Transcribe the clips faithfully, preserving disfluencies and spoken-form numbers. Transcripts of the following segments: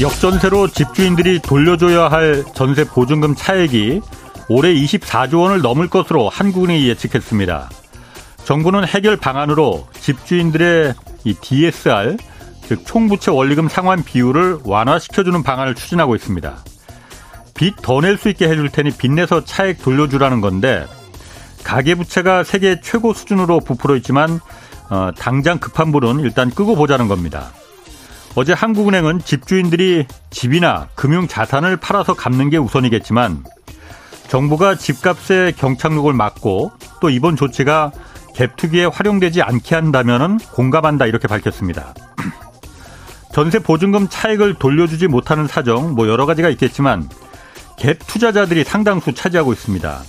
역전세로 집주인들이 돌려줘야 할 전세 보증금 차액이 올해 이십사조 원을 넘을 것으로 한국은행이 예측했습니다. 정부는 해결 방안으로 집주인들의 이 디에스알, 즉 총부채 원리금 상환 비율을 완화시켜주는 방안을 추진하고 있습니다. 빚 더 낼 수 있게 해줄 테니 빚내서 차액 돌려주라는 건데, 가계부채가 세계 최고 수준으로 부풀어 있지만 어, 당장 급한 불은 일단 끄고 보자는 겁니다. 어제 한국은행은 집주인들이 집이나 금융자산을 팔아서 갚는 게 우선이겠지만 정부가 집값의 경착륙을 막고 또 이번 조치가 갭투기에 활용되지 않게 한다면 공감한다, 이렇게 밝혔습니다. 전세 보증금 차익을 돌려주지 못하는 사정 뭐 여러 가지가 있겠지만 갭 투자자들이 상당수 차지하고 있습니다.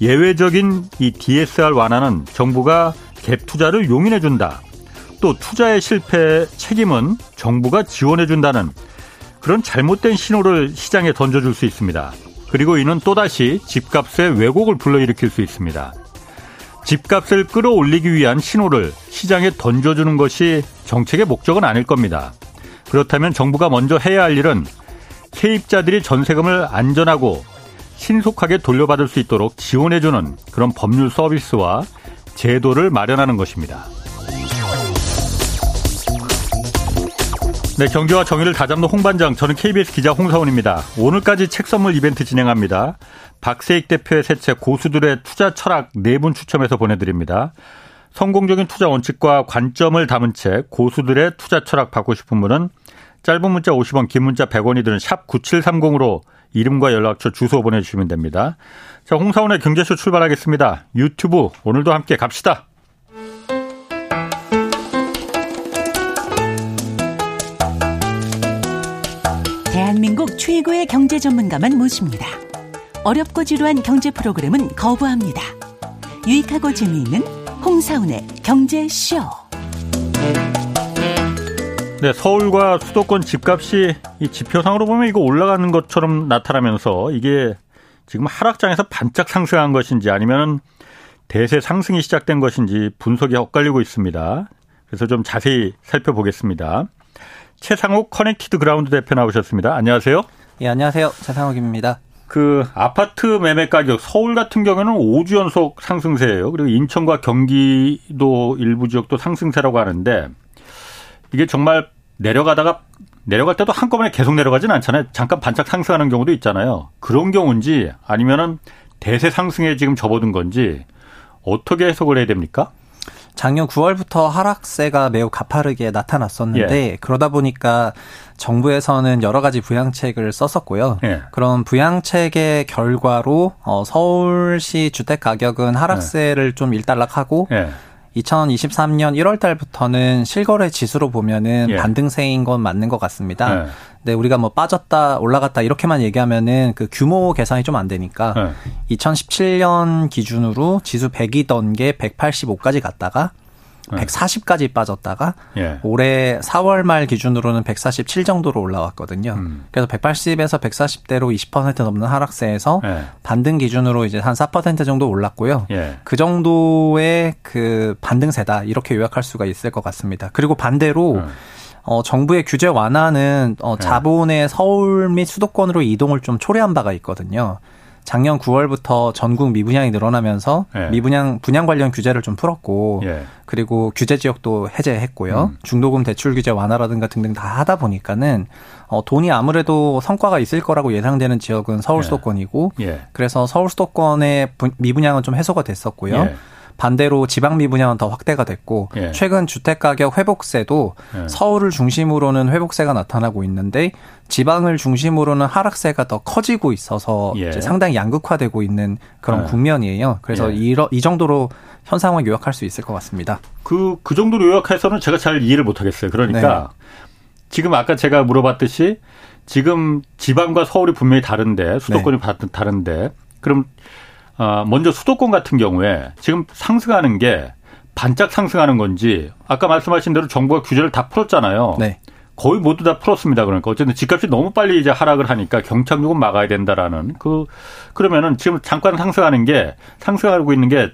예외적인 이 디에스알 완화는 정부가 갭 투자를 용인해준다, 또 투자의 실패에 책임은 정부가 지원해준다는 그런 잘못된 신호를 시장에 던져줄 수 있습니다. 그리고 이는 또다시 집값의 왜곡을 불러일으킬 수 있습니다. 집값을 끌어올리기 위한 신호를 시장에 던져주는 것이 정책의 목적은 아닐 겁니다. 그렇다면 정부가 먼저 해야 할 일은 세입자들이 전세금을 안전하고 신속하게 돌려받을 수 있도록 지원해주는 그런 법률 서비스와 제도를 마련하는 것입니다. 네, 경제와 정의를 다잡는 홍반장, 저는 케이비에스 기자 홍사원입니다. 오늘까지 책 선물 이벤트 진행합니다. 박세익 대표의 새 책 고수들의 투자 철학 네 분 추첨해서 보내드립니다. 성공적인 투자 원칙과 관점을 담은 책 고수들의 투자 철학 받고 싶은 분은 짧은 문자 오십 원, 긴 문자 백 원이 드는 샵 구칠삼공으로 이름과 연락처, 주소 보내주시면 됩니다. 자, 홍사원의 경제쇼 출발하겠습니다. 유튜브 오늘도 함께 갑시다. 대한민국 최고의 경제 전문가만 모십니다. 어렵고 지루한 경제 프로그램은 거부합니다. 유익하고 재미있는 홍사운의 경제쇼. 네, 서울과 수도권 집값이 이 지표상으로 보면 이거 올라가는 것처럼 나타나면서 이게 지금 하락장에서 반짝 상승한 것인지 아니면 대세 상승이 시작된 것인지 분석이 엇갈리고 있습니다. 그래서 좀 자세히 살펴보겠습니다. 채상욱 커넥티드 그라운드 대표 나오셨습니다. 안녕하세요. 예, 안녕하세요. 채상욱입니다. 그 아파트 매매 가격 서울 같은 경우에는 오 주 연속 상승세예요. 그리고 인천과 경기도 일부 지역도 상승세라고 하는데 이게 정말 내려가다가 내려갈 때도 한꺼번에 계속 내려가진 않잖아요. 잠깐 반짝 상승하는 경우도 있잖아요. 그런 경우인지 아니면은 대세 상승에 지금 접어든 건지 어떻게 해석을 해야 됩니까? 작년 구월부터 하락세가 매우 가파르게 나타났었는데, 예. 그러다 보니까 정부에서는 여러 가지 부양책을 썼었고요. 예. 그런 부양책의 결과로 어, 서울시 주택가격은 하락세를 예. 좀 일단락하고 예. 이천이십삼 년 일월 달부터는 실거래 지수로 보면은 예. 반등세인 건 맞는 것 같습니다. 예. 근데 우리가 뭐 빠졌다 올라갔다 이렇게만 얘기하면은 그 규모 계산이 좀 안 되니까 예. 이천십칠 년 기준으로 지수 백이던 게 백팔십오까지 갔다가 예. 백사십까지 빠졌다가 예. 올해 사월 말 기준으로는 백사십칠 정도로 올라왔거든요. 음. 그래서 백팔십에서 백사십대로 이십 퍼센트 넘는 하락세에서 예. 반등 기준으로 이제 한 사 퍼센트 정도 올랐고요. 예. 그 정도의 그 반등세다, 이렇게 요약할 수가 있을 것 같습니다. 그리고 반대로 예. 어, 정부의 규제 완화는 어, 자본의 서울 및 수도권으로 이동을 좀 초래한 바가 있거든요. 작년 구월부터 전국 미분양이 늘어나면서 예. 미분양 분양 관련 규제를 좀 풀었고 예. 그리고 규제 지역도 해제했고요. 음. 중도금 대출 규제 완화라든가 등등 다 하다 보니까는 어, 돈이 아무래도 성과가 있을 거라고 예상되는 지역은 서울 수도권이고 예. 예. 그래서 서울 수도권의 부, 미분양은 좀 해소가 됐었고요. 예. 반대로 지방 미분양은 더 확대가 됐고 예. 최근 주택가격 회복세도 예. 서울을 중심으로는 회복세가 나타나고 있는데 지방을 중심으로는 하락세가 더 커지고 있어서 예. 이제 상당히 양극화되고 있는 그런 예. 국면이에요. 그래서 예. 이러, 이 정도로 현 상황을 요약할 수 있을 것 같습니다. 그, 그 정도로 요약해서는 제가 잘 이해를 못하겠어요. 그러니까 네. 지금 아까 제가 물어봤듯이 지금 지방과 서울이 분명히 다른데 수도권이 네. 다른데 그럼 먼저 수도권 같은 경우에 지금 상승하는 게 반짝 상승하는 건지 아까 말씀하신 대로 정부가 규제를 다 풀었잖아요. 네. 거의 모두 다 풀었습니다. 그러니까 어쨌든 집값이 너무 빨리 이제 하락을 하니까 경착륙은 막아야 된다라는 그 그러면은 지금 잠깐 상승하는 게 상승하고 있는 게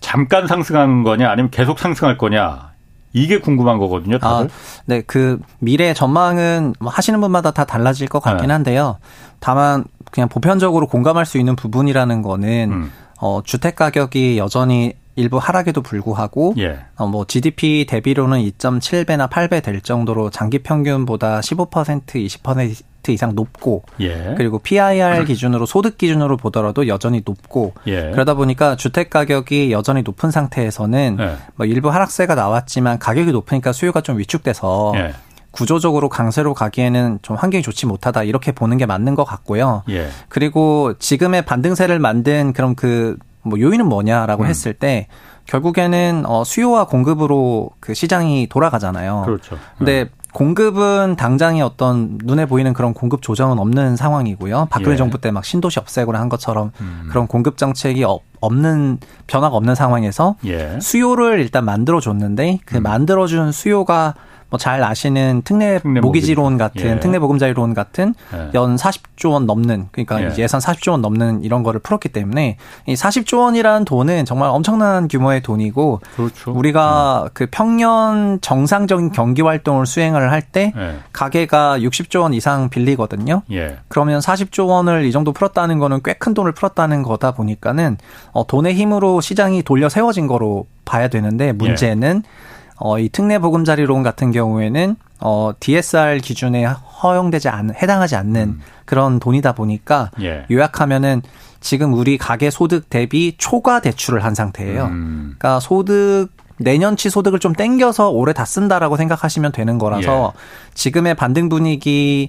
잠깐 상승하는 거냐 아니면 계속 상승할 거냐 이게 궁금한 거거든요, 다들. 아, 네, 그 미래 전망은 뭐 하시는 분마다 다 달라질 것 같긴 한데요. 다만 그냥 보편적으로 공감할 수 있는 부분이라는 거는 음. 어, 주택 가격이 여전히 일부 하락에도 불구하고 예. 어, 뭐 지디피 대비로는 이 점 칠 배나 팔 배 될 정도로 장기 평균보다 십오 퍼센트, 이십 퍼센트 이상 높고 예. 그리고 피아이알 기준으로 소득 기준으로 보더라도 여전히 높고 예. 그러다 보니까 주택 가격이 여전히 높은 상태에서는 예. 뭐 일부 하락세가 나왔지만 가격이 높으니까 수요가 좀 위축돼서 예. 구조적으로 강세로 가기에는 좀 환경이 좋지 못하다 이렇게 보는 게 맞는 것 같고요. 예. 그리고 지금의 반등세를 만든 그럼 그 뭐 요인은 뭐냐라고 음. 했을 때 결국에는 어 수요와 공급으로 그 시장이 돌아가잖아요. 그렇죠. 근데 음. 공급은 당장의 어떤 눈에 보이는 그런 공급 조정은 없는 상황이고요. 박근혜 예. 정부 때 막 신도시 없애고라 한 것처럼 음. 그런 공급 정책이 없는 변화가 없는 상황에서 예. 수요를 일단 만들어줬는데 그 음. 만들어준 수요가 뭐 잘 아시는 특례, 특례 모기지론 같은 예. 특례 보금자리론 같은 예. 연 사십조 원 넘는 그러니까 예. 예산 사십조 원 넘는 이런 거를 풀었기 때문에 이 사십조 원이라는 돈은 정말 엄청난 규모의 돈이고 그렇죠. 우리가 예. 그 평년 정상적인 경기 활동을 수행을 할 때 예. 가계가 육십조 원 이상 빌리거든요. 예. 그러면 사십조 원을 이 정도 풀었다는 거는 꽤 큰 돈을 풀었다는 거다 보니까는 어, 돈의 힘으로 시장이 돌려 세워진 거로 봐야 되는데 문제는 예. 어, 이 특례 보금자리론 같은 경우에는 어, 디에스알 기준에 허용되지 않, 해당하지 않는 음. 그런 돈이다 보니까 예. 요약하면은 지금 우리 가계 소득 대비 초과 대출을 한 상태예요. 음. 그러니까 소득 내년치 소득을 좀 땡겨서 올해 다 쓴다라고 생각하시면 되는 거라서 예. 지금의 반등 분위기에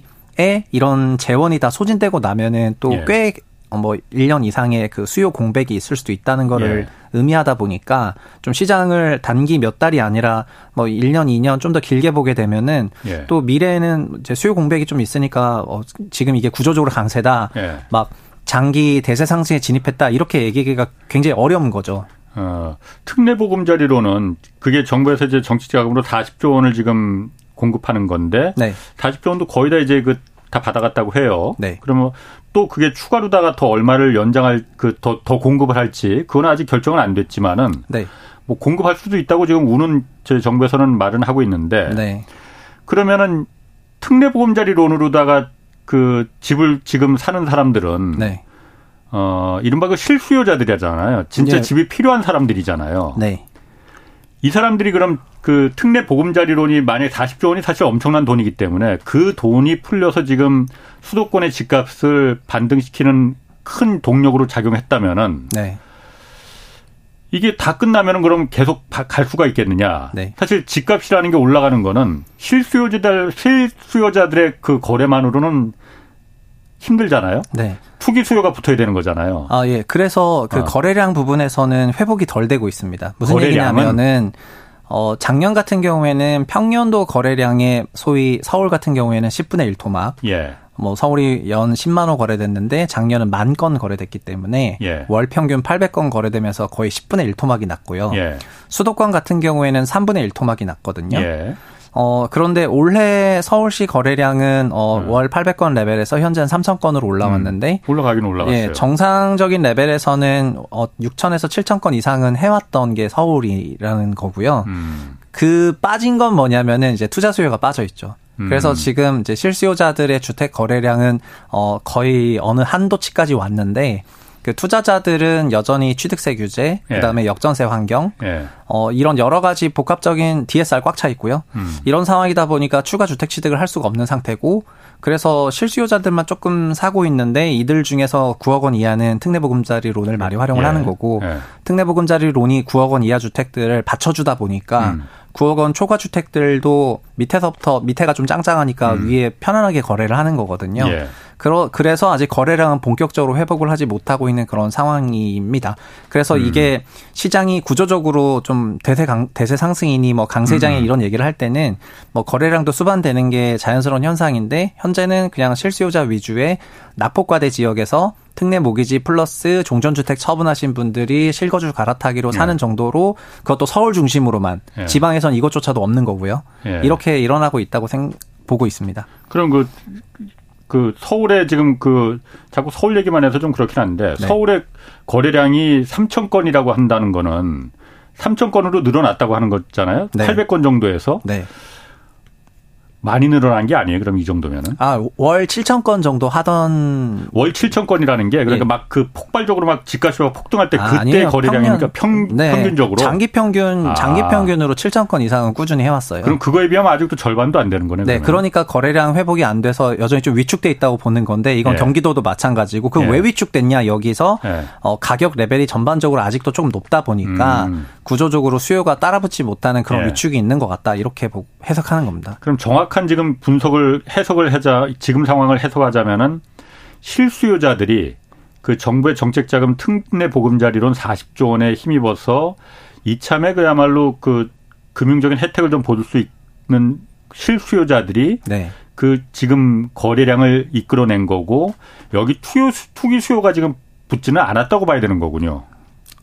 이런 재원이 다 소진되고 나면은 또 꽤 예. 뭐 일 년 이상의 그 수요 공백이 있을 수도 있다는 거를 예. 의미하다 보니까 좀 시장을 단기 몇 달이 아니라 뭐 일 년, 이 년 좀 더 길게 보게 되면은 예. 또 미래에는 이제 수요 공백이 좀 있으니까 어 지금 이게 구조적으로 강세다. 예. 막 장기 대세 상승에 진입했다. 이렇게 얘기하기가 굉장히 어려운 거죠. 어, 특례 보금자리로는 그게 정부에서 이제 정책 자금으로 사십조 원을 지금 공급하는 건데 네. 사십조 원도 거의 다 이제 그 다 받아갔다고 해요. 네. 그러면 또 그게 추가로다가 더 얼마를 연장할 그 더 더 공급을 할지 그건 아직 결정은 안 됐지만은 네. 뭐 공급할 수도 있다고 지금 우는 저희 정부에서는 말은 하고 있는데 네. 그러면은 특례 보금자리론으로다가 그 집을 지금 사는 사람들은 네. 어 이른바 그 실수요자들이잖아요. 진짜 네. 집이 필요한 사람들이잖아요. 네. 이 사람들이 그럼 그 특례 보금자리론이 만약에 사십조 원이 사실 엄청난 돈이기 때문에 그 돈이 풀려서 지금 수도권의 집값을 반등시키는 큰 동력으로 작용했다면은 네. 이게 다 끝나면은 그럼 계속 갈 수가 있겠느냐. 네. 사실 집값이라는 게 올라가는 거는 실수요자들, 실수요자들의 그 거래만으로는 힘들잖아요. 네. 투기 수요가 붙어야 되는 거잖아요. 아, 예. 그래서 그 어. 거래량 부분에서는 회복이 덜 되고 있습니다. 무슨 거래량은? 얘기냐면은 어, 작년 같은 경우에는 평년도 거래량의 소위 서울 같은 경우에는 십분의 일 토막. 예. 뭐 서울이 연 십만 호 거래됐는데 작년은 만 건 거래됐기 때문에 예. 월 평균 팔백 건 거래되면서 거의 십분의 일 토막이 났고요. 예. 수도권 같은 경우에는 삼분의 일 토막이 났거든요. 예. 어, 그런데 올해 서울시 거래량은, 어, 네. 월 팔백 건 레벨에서 현재는 삼천 건으로 올라왔는데. 음, 올라가긴 올라갔어요. 예, 정상적인 레벨에서는, 어, 육천에서 칠천 건 이상은 해왔던 게 서울이라는 거고요. 음. 그 빠진 건 뭐냐면은 이제 투자 수요가 빠져있죠. 그래서 음. 지금 이제 실수요자들의 주택 거래량은, 어, 거의 어느 한도치까지 왔는데, 그 투자자들은 여전히 취득세 규제, 예. 그다음에 역전세 환경, 예. 어, 이런 여러 가지 복합적인 디에스알 꽉 차 있고요. 음. 이런 상황이다 보니까 추가 주택 취득을 할 수가 없는 상태고 그래서 실수요자들만 조금 사고 있는데 이들 중에서 구억 원 이하는 특례보금자리론을 많이 활용을 예. 하는 거고 예. 특례보금자리론이 구억 원 이하 주택들을 받쳐주다 보니까 음. 구억 원 초과 주택들도 밑에서부터 밑에가 좀 짱짱하니까 음. 위에 편안하게 거래를 하는 거거든요. 예. 그러, 그래서 아직 거래량은 본격적으로 회복을 하지 못하고 있는 그런 상황입니다. 그래서 음. 이게 시장이 구조적으로 좀 대세 강, 대세 상승이니 뭐 강세장이 음. 이런 얘기를 할 때는 뭐 거래량도 수반되는 게 자연스러운 현상인데 현재는 그냥 실수요자 위주의 낙폭과대 지역에서 특례 모기지 플러스 종전주택 처분하신 분들이 실거주 갈아타기로 예. 사는 정도로 그것도 서울 중심으로만 예. 지방에선 이것조차도 없는 거고요. 예. 이렇게 일어나고 있다고 생, 보고 있습니다. 그럼 그, 그 서울에 지금 그 자꾸 서울 얘기만 해서 좀 그렇긴 한데 네. 서울의 거래량이 삼천 건이라고 한다는 거는 삼천 건으로 늘어났다고 하는 거잖아요. 네. 팔백 건 정도에서. 네. 많이 늘어난 게 아니에요. 그럼 이 정도면은. 아, 월 칠천 건 정도 하던. 월 칠천 건이라는 게 그러니까 예. 막 그 폭발적으로 막 집값이 폭등할 때 아, 그때 거래량이니까 평, 네. 평균적으로. 장기 평균, 아. 장기 평균으로 칠천 건 이상은 꾸준히 해왔어요. 그럼 그거에 비하면 아직도 절반도 안 되는 거네요. 네. 그러면. 그러니까 거래량 회복이 안 돼서 여전히 좀 위축돼 있다고 보는 건데 이건 예. 경기도도 마찬가지고 그럼 예. 왜 위축됐냐 여기서 예. 어, 가격 레벨이 전반적으로 아직도 조금 높다 보니까 음. 구조적으로 수요가 따라붙지 못하는 그런 예. 위축이 있는 것 같다 이렇게 해석하는 겁니다. 그럼 정확한 지금 분석을 해석을 하자 지금 상황을 해석하자면은 실수요자들이 그 정부의 정책자금 특례 보금자리론 사십조 원에 힘입어서 이참에 그야말로 그 금융적인 혜택을 좀 보줄 수 있는 실수요자들이 네. 그 지금 거래량을 이끌어낸 거고 여기 투요 투기 수요가 지금 붙지는 않았다고 봐야 되는 거군요.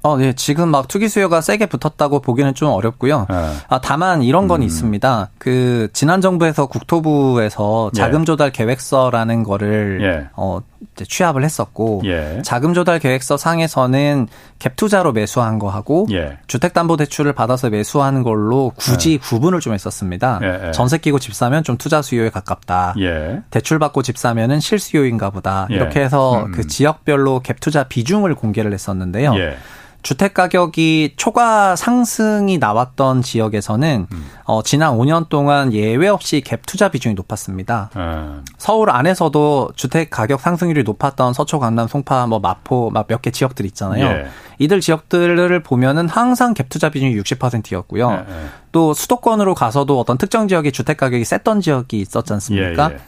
어, 네. 지금 막 투기 수요가 세게 붙었다고 보기는 좀 어렵고요. 네. 아, 다만 이런 건 음. 있습니다. 그 지난 정부에서 국토부에서 자금 조달 계획서라는 거를 예. 어, 이제 취합을 했었고 예. 자금 조달 계획서 상에서는 갭 투자로 매수한 거하고 예. 주택담보대출을 받아서 매수하는 걸로 굳이 예. 구분을 좀 했었습니다. 예. 전세 끼고 집 사면 좀 투자 수요에 가깝다. 예. 대출 받고 집 사면은 실수요인가 보다. 예. 이렇게 해서 음. 그 지역별로 갭 투자 비중을 공개를 했었는데요. 예. 주택 가격이 초과 상승이 나왔던 지역에서는 음. 어, 지난 오 년 동안 예외 없이 갭 투자 비중이 높았습니다. 음. 서울 안에서도 주택 가격 상승률이 높았던 서초, 강남, 송파, 뭐 마포 막 몇 개 지역들 있잖아요. 예. 이들 지역들을 보면은 항상 갭 투자 비중이 육십 퍼센트였고요. 예, 예. 또 수도권으로 가서도 어떤 특정 지역의 주택 가격이 셌던 지역이 있었지 않습니까? 예, 예.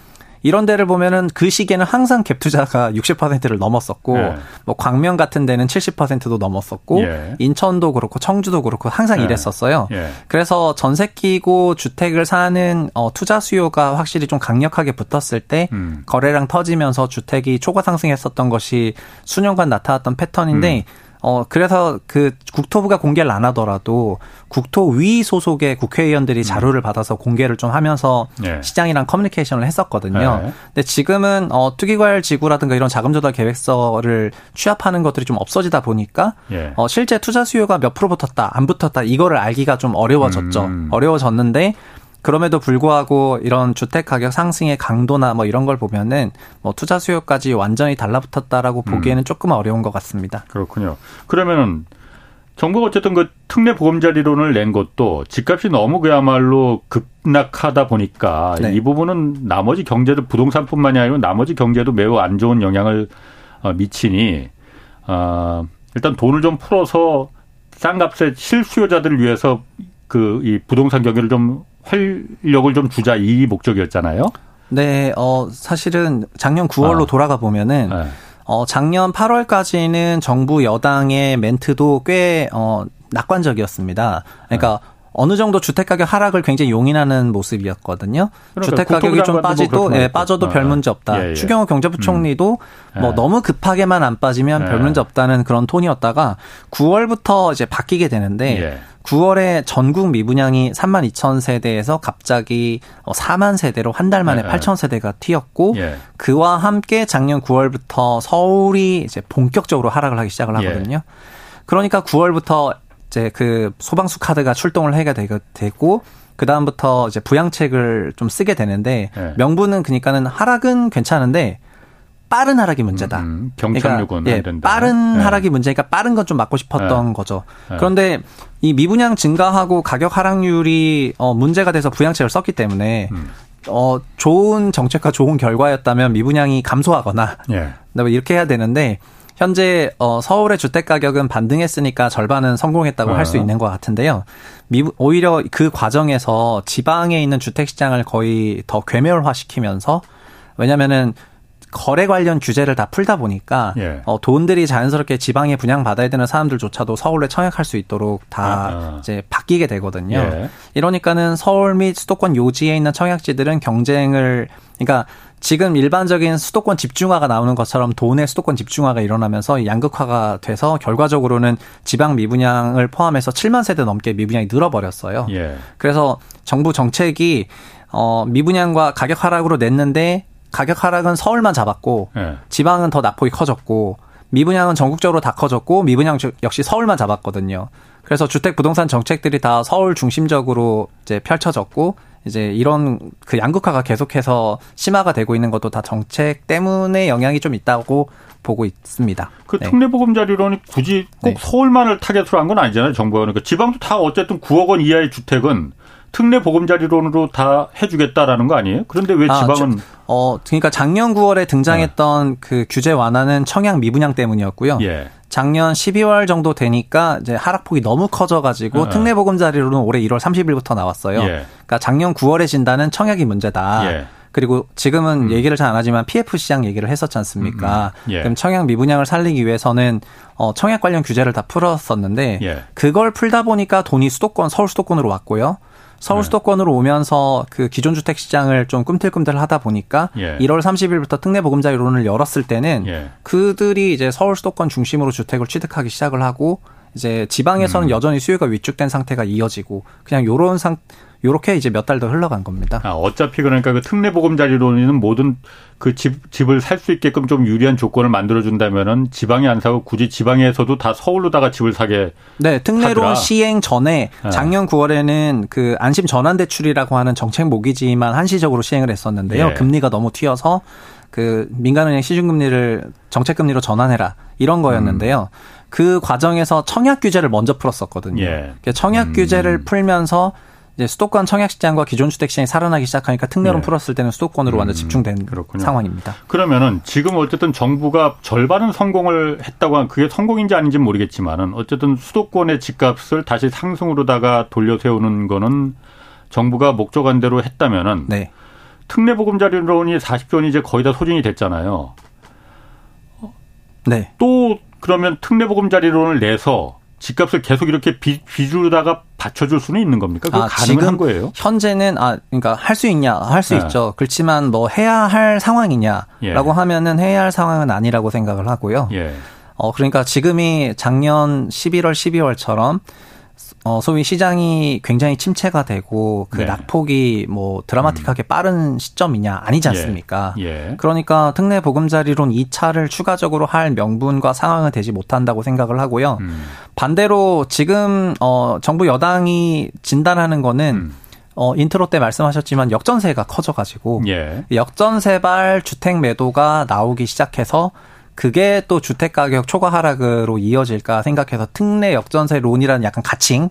이런 데를 보면은 그 시기에는 항상 갭 투자가 육십 퍼센트를 넘었었고, 예. 뭐 광명 같은 데는 칠십 퍼센트도 넘었었고, 예. 인천도 그렇고 청주도 그렇고 항상 예. 이랬었어요. 예. 그래서 전세 끼고 주택을 사는 어, 투자 수요가 확실히 좀 강력하게 붙었을 때 음. 거래량 터지면서 주택이 초과 상승했었던 것이 수년간 나타났던 패턴인데. 음. 어, 그래서 그 국토부가 공개를 안 하더라도 국토위 소속의 국회의원들이 자료를 받아서 공개를 좀 하면서 예. 시장이랑 커뮤니케이션을 했었거든요. 예. 근데 지금은 어, 투기과열 지구라든가 이런 자금조달 계획서를 취합하는 것들이 좀 없어지다 보니까 예. 어, 실제 투자 수요가 몇 프로 붙었다, 안 붙었다, 이거를 알기가 좀 어려워졌죠. 음. 어려워졌는데 그럼에도 불구하고 이런 주택 가격 상승의 강도나 뭐 이런 걸 보면은 뭐 투자 수요까지 완전히 달라붙었다라고 보기에는 음. 조금 어려운 것 같습니다. 그렇군요. 그러면은 정부가 어쨌든 그 특례 보금자리론을 낸 것도 집값이 너무 그야말로 급락하다 보니까 네. 이 부분은 나머지 경제도 부동산뿐만이 아니라 나머지 경제도 매우 안 좋은 영향을 미치니 어, 일단 돈을 좀 풀어서 싼 값에 실수요자들을 위해서 그 이 부동산 경기를 좀 활력을 좀 주자 이 목적이었잖아요. 네, 어 사실은 작년 구월로 아. 돌아가 보면은 네. 어 작년 팔월까지는 정부 여당의 멘트도 꽤 어 낙관적이었습니다. 그러니까 네. 어느 정도 주택 가격 하락을 굉장히 용인하는 모습이었거든요. 그러니까 주택 가격이 좀 빠지도 뭐 예, 빠져도 어. 별 문제 없다. 예, 예. 추경호 경제부총리도 음. 뭐 예. 너무 급하게만 안 빠지면 예. 별 문제 없다는 그런 톤이었다가 구월부터 이제 바뀌게 되는데 예. 구월에 전국 미분양이 삼만 이천 세대에서 갑자기 사만 세대로 한 달 만에 네, 팔천 세대가 튀었고 예. 그와 함께 작년 구월부터 서울이 이제 본격적으로 하락을 하기 시작을 하거든요. 예. 그러니까 구월부터 이제 그 소방수 카드가 출동을 하게 되고 그 다음부터 이제 부양책을 좀 쓰게 되는데 예. 명분은 그러니까는 하락은 괜찮은데. 빠른 하락이 문제다. 음, 경착륙은 그러니까, 예, 된다. 빠른 예. 하락이 문제니까 빠른 건 좀 막고 싶었던 예. 거죠. 예. 그런데 이 미분양 증가하고 가격 하락률이 어, 문제가 돼서 부양책을 썼기 때문에 음. 어, 좋은 정책과 좋은 결과였다면 미분양이 감소하거나 예. 이렇게 해야 되는데 현재 어, 서울의 주택 가격은 반등했으니까 절반은 성공했다고 예. 할 수 있는 것 같은데요. 오히려 그 과정에서 지방에 있는 주택 시장을 거의 더 괴멸화시키면서 왜냐하면은 거래 관련 규제를 다 풀다 보니까 예. 어, 돈들이 자연스럽게 지방에 분양받아야 되는 사람들조차도 서울에 청약할 수 있도록 다 아, 아. 이제 바뀌게 되거든요. 예. 이러니까는 서울 및 수도권 요지에 있는 청약지들은 경쟁을 그러니까 지금 일반적인 수도권 집중화가 나오는 것처럼 돈의 수도권 집중화가 일어나면서 양극화가 돼서 결과적으로는 지방 미분양을 포함해서 칠만 세대 넘게 미분양이 늘어버렸어요. 예. 그래서 정부 정책이 어, 미분양과 가격 하락으로 냈는데 가격 하락은 서울만 잡았고 예. 지방은 더 낙폭이 커졌고 미분양은 전국적으로 다 커졌고 미분양 역시 서울만 잡았거든요. 그래서 주택 부동산 정책들이 다 서울 중심적으로 이제 펼쳐졌고, 이제 이런 그 양극화가 계속해서 심화가 되고 있는 것도 다 정책 때문에 영향이 좀 있다고 보고 있습니다. 그 네. 특례보금자리론이 굳이 꼭 네. 서울만을 타겟으로 한 건 아니잖아요, 정부가. 그러니까 지방도 다 어쨌든 구억 원 이하의 주택은 특례보금자리론으로 다 해주겠다라는 거 아니에요? 그런데 왜 지방은? 아, 어, 그러니까 작년 구월에 등장했던 네. 그 규제 완화는 청약 미분양 때문이었고요. 예. 작년 십이월 정도 되니까 이제 하락폭이 너무 커져가지고 네. 특례보금자리론은 올해 일월 삼십일부터 나왔어요. 예. 그러니까 작년 구월에 진다는 청약이 문제다. 예. 그리고 지금은 음. 얘기를 잘 안 하지만 피에프 시장 얘기를 했었지 않습니까? 음. 예. 그럼 청약 미분양을 살리기 위해서는 어, 청약 관련 규제를 다 풀었었는데 예. 그걸 풀다 보니까 돈이 수도권, 서울 수도권으로 왔고요. 서울 수도권으로 오면서 그 기존 주택 시장을 좀 꿈틀꿈틀 하다 보니까 예. 일월 삼십일부터 특례보금자리론을 열었을 때는 예. 그들이 이제 서울 수도권 중심으로 주택을 취득하기 시작을 하고, 이제 지방에서는 음. 여전히 수요가 위축된 상태가 이어지고, 그냥 요런 상, 요렇게 이제 몇 달 더 흘러간 겁니다. 아, 어차피 그러니까 그 특례보금자리론은 모든 그 집, 집을 살 수 있게끔 좀 유리한 조건을 만들어준다면은 지방에 안 사고 굳이 지방에서도 다 서울로다가 집을 사게. 네, 특례론 하더라. 시행 전에 작년 네. 구월에는 그 안심 전환 대출이라고 하는 정책 모기지만 한시적으로 시행을 했었는데요. 네. 금리가 너무 튀어서 그 민간은행 시중금리를 정책금리로 전환해라 이런 거였는데요. 음. 그 과정에서 청약 규제를 먼저 풀었었거든요. 예. 청약 음. 규제를 풀면서 이제 수도권 청약시장과 기존 주택시장이 살아나기 시작하니까 특례론 네. 풀었을 때는 수도권으로 음, 완전 집중된 그렇군요. 상황입니다. 그러면은 지금 어쨌든 정부가 절반은 성공을 했다고 한, 그게 성공인지 아닌지는 모르겠지만은 어쨌든 수도권의 집값을 다시 상승으로다가 돌려세우는 거는 정부가 목적한 대로 했다면은 네. 특례보금자리론이 사십조 원이 이제 거의 다 소진이 됐잖아요. 네. 또 그러면 특례보금자리론을 내서 집값을 계속 이렇게 비주르다가 받쳐줄 수는 있는 겁니까? 그거 아, 가능한 거예요? 현재는 아 그러니까 할 수 있냐 할 수 네. 있죠. 그렇지만 뭐 해야 할 상황이냐라고 예. 하면은 해야 할 상황은 아니라고 생각을 하고요. 예. 어 그러니까 지금이 작년 십일월, 십이월처럼 어 소위 시장이 굉장히 침체가 되고 그 네. 낙폭이 뭐 드라마틱하게 음. 빠른 시점이냐 아니지 않습니까? 예. 예. 그러니까 특례 보금자리론 이 차를 추가적으로 할 명분과 상황은 되지 못한다고 생각을 하고요. 음. 반대로 지금 어 정부 여당이 진단하는 거는 음. 어 인트로 때 말씀하셨지만 역전세가 커져가지고 예. 역전세발 주택 매도가 나오기 시작해서 그게 또 주택가격 초과 하락으로 이어질까 생각해서 특례 역전세론이라는 약간 가칭,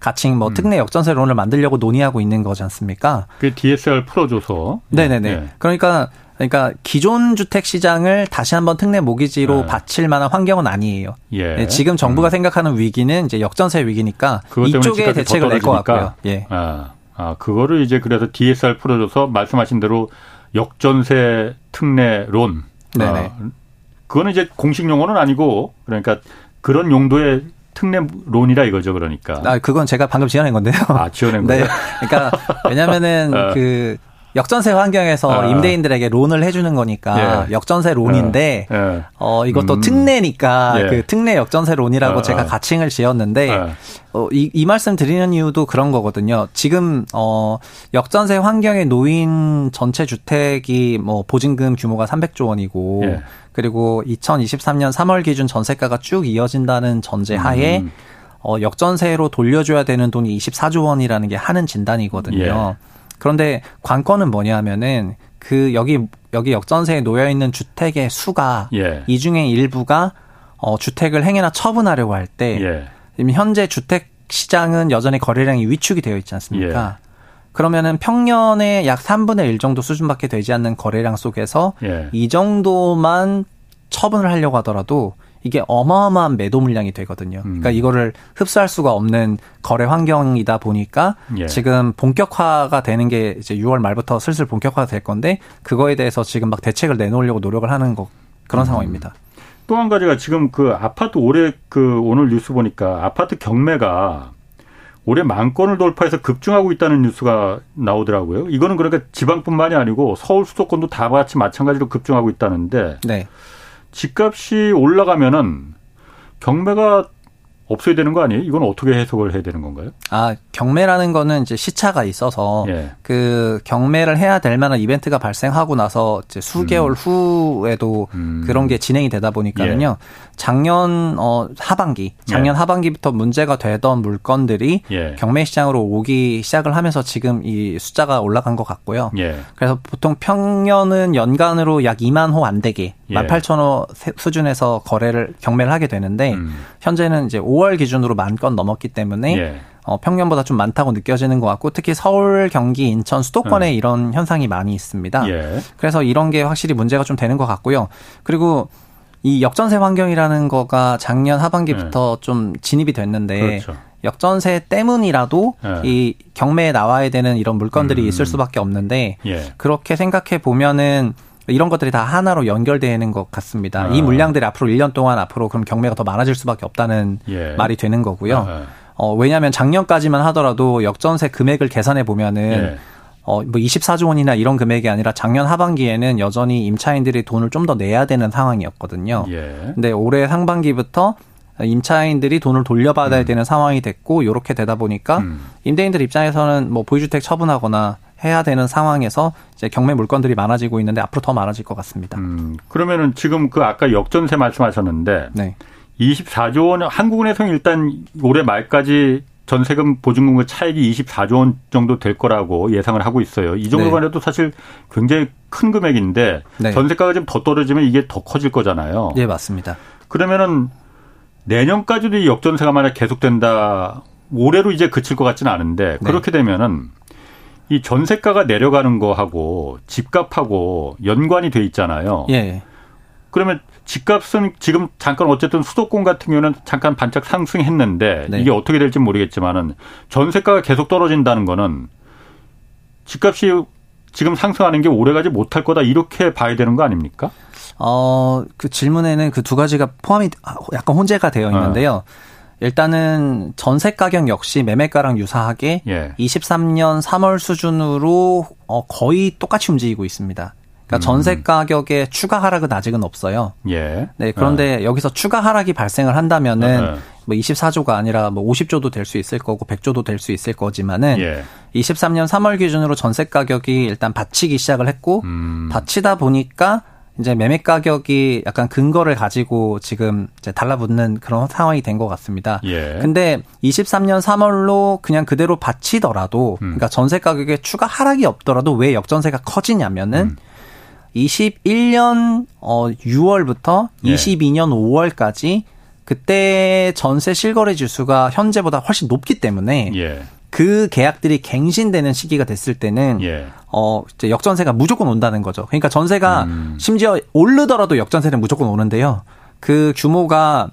가칭 뭐 음. 특례 역전세론을 만들려고 논의하고 있는 거지 않습니까? 그 디에스알 풀어줘서. 네네네. 예. 그러니까, 그러니까 기존 주택 시장을 다시 한번 특례 모기지로 예. 바칠 만한 환경은 아니에요. 예. 네, 지금 정부가 음. 생각하는 위기는 이제 역전세 위기니까 이쪽에 대책을 낼 것 같고요. 예. 아, 아, 그거를 이제 그래서 디에스알 풀어줘서 말씀하신 대로 역전세 특례론. 네네. 아, 그거는 이제 공식 용어는 아니고, 그러니까 그런 용도의 특례론이라 이거죠, 그러니까. 아, 그건 제가 방금 지어낸 건데요. 아, 지어낸 거예요? 네. 그러니까, 왜냐면은 어. 그 역전세 환경에서 어. 임대인들에게 론을 해주는 거니까 예. 역전세 론인데, 예. 예. 어, 이것도 음. 특례니까 예. 그 특례 역전세 론이라고 어. 제가 가칭을 지었는데, 어. 어, 이, 이 말씀 드리는 이유도 그런 거거든요. 지금, 어, 역전세 환경에 놓인 전체 주택이 뭐 보증금 규모가 삼백조 원이고, 예. 그리고 이천이십삼년 삼월 기준 전세가가 쭉 이어진다는 전제 하에, 음. 어, 역전세로 돌려줘야 되는 돈이 이십사조 원이라는 게 하는 진단이거든요. 예. 그런데 관건은 뭐냐 하면은, 그, 여기, 여기 역전세에 놓여있는 주택의 수가, 예. 이 중에 일부가, 어, 주택을 행해나 처분하려고 할 때, 예. 지금 현재 주택 시장은 여전히 거래량이 위축이 되어 있지 않습니까? 예. 그러면은 평년의 약 삼분의 일 정도 수준밖에 되지 않는 거래량 속에서 예. 이 정도만 처분을 하려고 하더라도 이게 어마어마한 매도 물량이 되거든요. 음. 그러니까 이거를 흡수할 수가 없는 거래 환경이다 보니까 예. 지금 본격화가 되는 게 이제 유월 말부터 슬슬 본격화가 될 건데, 그거에 대해서 지금 막 대책을 내놓으려고 노력을 하는 거, 그런 음. 상황입니다. 또 한 가지가 지금 그 아파트 올해 그 오늘 뉴스 보니까 아파트 경매가 올해 만 건을 돌파해서 급증하고 있다는 뉴스가 나오더라고요. 이거는 그러니까 지방뿐만이 아니고 서울 수도권도 다 같이 마찬가지로 급증하고 있다는데 네. 집값이 올라가면은 경매가 없어야 되는 거 아니에요? 이건 어떻게 해석을 해야 되는 건가요? 아, 경매라는 거는 이제 시차가 있어서 예. 그 경매를 해야 될 만한 이벤트가 발생하고 나서 이제 수개월 음. 후에도 음. 그런 게 진행이 되다 보니까는요. 예. 작년 어, 하반기, 작년 예. 하반기부터 문제가 되던 물건들이 예. 경매 시장으로 오기 시작을 하면서 지금 이 숫자가 올라간 것 같고요. 예. 그래서 보통 평년은 연간으로 약 이만 호 안 되게 예. 만 팔천 호 수준에서 거래를 경매를 하게 되는데 음. 현재는 이제 오월 기준으로 만 건 넘었기 때문에 예. 어, 평년보다 좀 많다고 느껴지는 것 같고 특히 서울, 경기, 인천, 수도권에 음. 이런 현상이 많이 있습니다. 예. 그래서 이런 게 확실히 문제가 좀 되는 것 같고요. 그리고 이 역전세 환경이라는 거가 작년 하반기부터 예. 좀 진입이 됐는데 그렇죠. 역전세 때문이라도 예. 이 경매에 나와야 되는 이런 물건들이 음. 있을 수밖에 없는데 예. 그렇게 생각해 보면은 이런 것들이 다 하나로 연결되는 것 같습니다. 아. 이 물량들이 앞으로 일 년 동안 앞으로 그럼 경매가 더 많아질 수밖에 없다는 예. 말이 되는 거고요. 아. 어, 왜냐하면 작년까지만 하더라도 역전세 금액을 계산해 보면은 예. 어, 뭐 이십사조 원이나 이런 금액이 아니라 작년 하반기에는 여전히 임차인들이 돈을 좀 더 내야 되는 상황이었거든요. 예. 근데 올해 상반기부터 임차인들이 돈을 돌려받아야 음. 되는 상황이 됐고 이렇게 되다 보니까 음. 임대인들 입장에서는 뭐 보유주택 처분하거나 해야 되는 상황에서 이제 경매 물건들이 많아지고 있는데 앞으로 더 많아질 것 같습니다. 음, 그러면은 지금 그 아까 역전세 말씀하셨는데 네. 이십사조 원 한국은행에서 일단 올해 말까지 전세금 보증금과 차액이 이십사조 원 정도 될 거라고 예상을 하고 있어요. 이 정도만 해도 네. 사실 굉장히 큰 금액인데 네. 전세가가 좀 더 떨어지면 이게 더 커질 거잖아요. 네, 맞습니다. 그러면은 내년까지도 이 역전세가 만약 계속된다 올해로 이제 그칠 것 같지는 않은데 그렇게 네. 되면은 이 전세가가 내려가는 거하고 집값하고 연관이 돼 있잖아요. 예. 그러면 집값은 지금 잠깐 어쨌든 수도권 같은 경우는 잠깐 반짝 상승했는데 네. 이게 어떻게 될지 모르겠지만은 전세가가 계속 떨어진다는 거는 집값이 지금 상승하는 게 오래가지 못할 거다 이렇게 봐야 되는 거 아닙니까? 어, 그 질문에는 그 두 가지가 포함이 약간 혼재가 되어 있는데요. 네. 일단은 전세 가격 역시 매매가랑 유사하게 예. 이십삼년 삼월 수준으로 어 거의 똑같이 움직이고 있습니다. 그러니까 음. 전세 가격에 추가 하락은 아직은 없어요. 예. 네, 그런데 예. 여기서 추가 하락이 발생을 한다면은 예. 뭐 이십사조가 아니라 뭐 오십조도 될 수 있을 거고 백조도 될 수 있을 거지만은 예. 이십삼년 삼월 기준으로 전세 가격이 일단 받치기 시작을 했고 음. 받치다 보니까 이제 매매 가격이 약간 근거를 가지고 지금 이제 달라붙는 그런 상황이 된 것 같습니다. 예. 근데 이십삼년 삼월로 그냥 그대로 받치더라도, 음. 그러니까 전세 가격에 추가 하락이 없더라도 왜 역전세가 커지냐면은 음. 이십일년 유월부터 예. 이십이년 오월까지 그때 전세 실거래 지수가 현재보다 훨씬 높기 때문에 예. 그 계약들이 갱신되는 시기가 됐을 때는 예. 어 이제 역전세가 무조건 온다는 거죠. 그러니까 전세가 음. 심지어 오르더라도 역전세는 무조건 오는데요. 그 규모가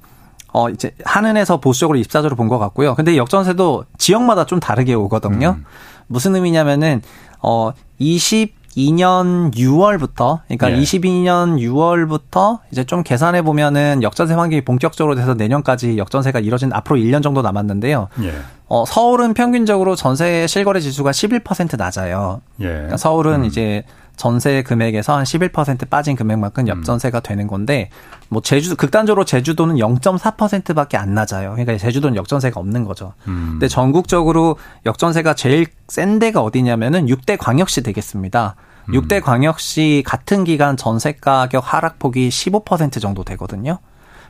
어 이제 한은에서 보수적으로 이십사조로 본 것 같고요. 근데 역전세도 지역마다 좀 다르게 오거든요. 음. 무슨 의미냐면은 어 이십이년 유월부터 그러니까 예. 이십이년 유월부터 이제 좀 계산해 보면은 역전세 환경이 본격적으로 돼서 내년까지 역전세가 이뤄진 앞으로 일 년 정도 남았는데요. 예. 어, 서울은 평균적으로 전세 실거래 지수가 십일 퍼센트 낮아요. 예. 그러니까 서울은 음. 이제 전세 금액에서 한 십일 퍼센트 빠진 금액만큼 역전세가 음. 되는 건데, 뭐 제주 극단적으로 제주도는 영점사 퍼센트밖에 안 낮아요. 그러니까 제주도는 역전세가 없는 거죠. 음. 근데 전국적으로 역전세가 제일 센 데가 어디냐면은 육대 광역시 되겠습니다. 음. 육대 광역시 같은 기간 전세 가격 하락폭이 십오 퍼센트 정도 되거든요.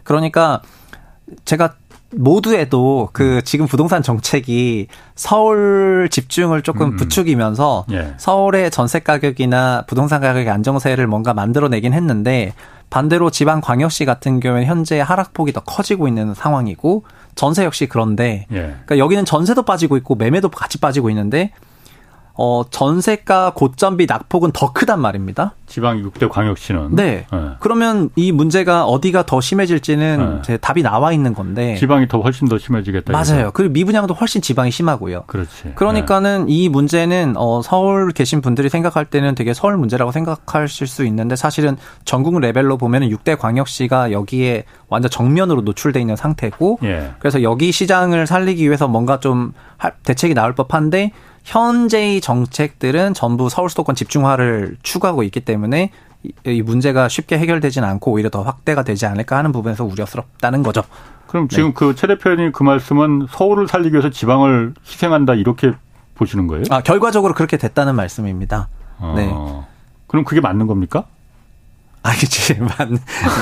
그러니까 제가 모두에도 그 지금 부동산 정책이 서울 집중을 조금 음. 부추기면서 예. 서울의 전세 가격이나 부동산 가격의 안정세를 뭔가 만들어내긴 했는데 반대로 지방 광역시 같은 경우에는 현재 하락폭이 더 커지고 있는 상황이고 전세 역시 그런데 예. 그러니까 여기는 전세도 빠지고 있고 매매도 같이 빠지고 있는데 어, 전세가 고점비 낙폭은 더 크단 말입니다. 지방 육대 광역시는. 네. 네. 그러면 이 문제가 어디가 더 심해질지는 네. 제 답이 나와 있는 건데. 지방이 더 훨씬 더 심해지겠다. 맞아요. 이거. 그리고 미분양도 훨씬 지방이 심하고요. 그렇지. 그러니까는 네. 이 문제는 어, 서울 계신 분들이 생각할 때는 되게 서울 문제라고 생각하실 수 있는데 사실은 전국 레벨로 보면은 육대 광역시가 여기에 완전 정면으로 노출돼 있는 상태고. 예. 그래서 여기 시장을 살리기 위해서 뭔가 좀 대책이 나올 법한데 현재의 정책들은 전부 서울 수도권 집중화를 추구하고 있기 때문에 이 문제가 쉽게 해결되진 않고 오히려 더 확대가 되지 않을까 하는 부분에서 우려스럽다는 거죠. 그럼 지금 네. 그 최 대표님 그 말씀은 서울을 살리기 위해서 지방을 희생한다 이렇게 보시는 거예요? 아, 결과적으로 그렇게 됐다는 말씀입니다. 아, 네. 그럼 그게 맞는 겁니까? 아니지, 맞,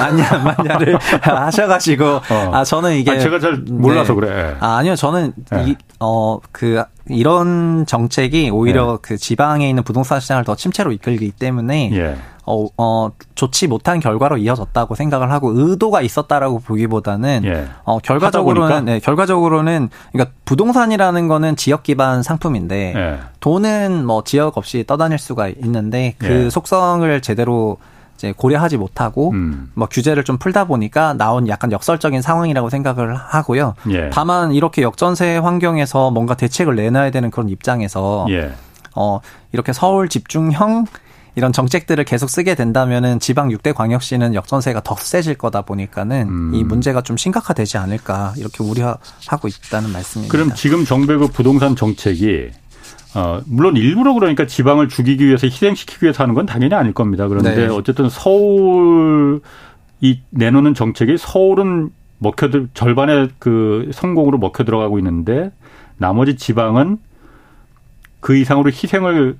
맞냐, 맞냐를 하셔가지고, 어. 아, 저는 이게. 아니, 제가 잘 몰라서 네. 그래. 아, 아니요, 저는, 네. 이, 어, 그, 이런 정책이 오히려 네. 그 지방에 있는 부동산 시장을 더 침체로 이끌기 때문에, 예. 어, 어, 좋지 못한 결과로 이어졌다고 생각을 하고, 의도가 있었다라고 보기보다는, 예. 어, 결과적으로는, 네, 결과적으로는, 그러니까 부동산이라는 거는 지역 기반 상품인데, 예. 돈은 뭐 지역 없이 떠다닐 수가 있는데, 그 예. 속성을 제대로 고려하지 못하고 음. 뭐 규제를 좀 풀다 보니까 나온 약간 역설적인 상황이라고 생각을 하고요. 예. 다만 이렇게 역전세 환경에서 뭔가 대책을 내놔야 되는 그런 입장에서 예. 어, 이렇게 서울 집중형 이런 정책들을 계속 쓰게 된다면은 지방 육 대 광역시는 역전세가 더 세질 거다 보니까는 음. 이 문제가 좀 심각화되지 않을까 이렇게 우려하고 있다는 말씀입니다. 그럼 지금 정부의 부동산 정책이 어, 물론 일부러 그러니까 지방을 죽이기 위해서 희생시키기 위해서 하는 건 당연히 아닐 겁니다. 그런데 네. 어쨌든 서울이 내놓는 정책이 서울은 먹혀 절반의 그 성공으로 먹혀 들어가고 있는데 나머지 지방은 그 이상으로 희생을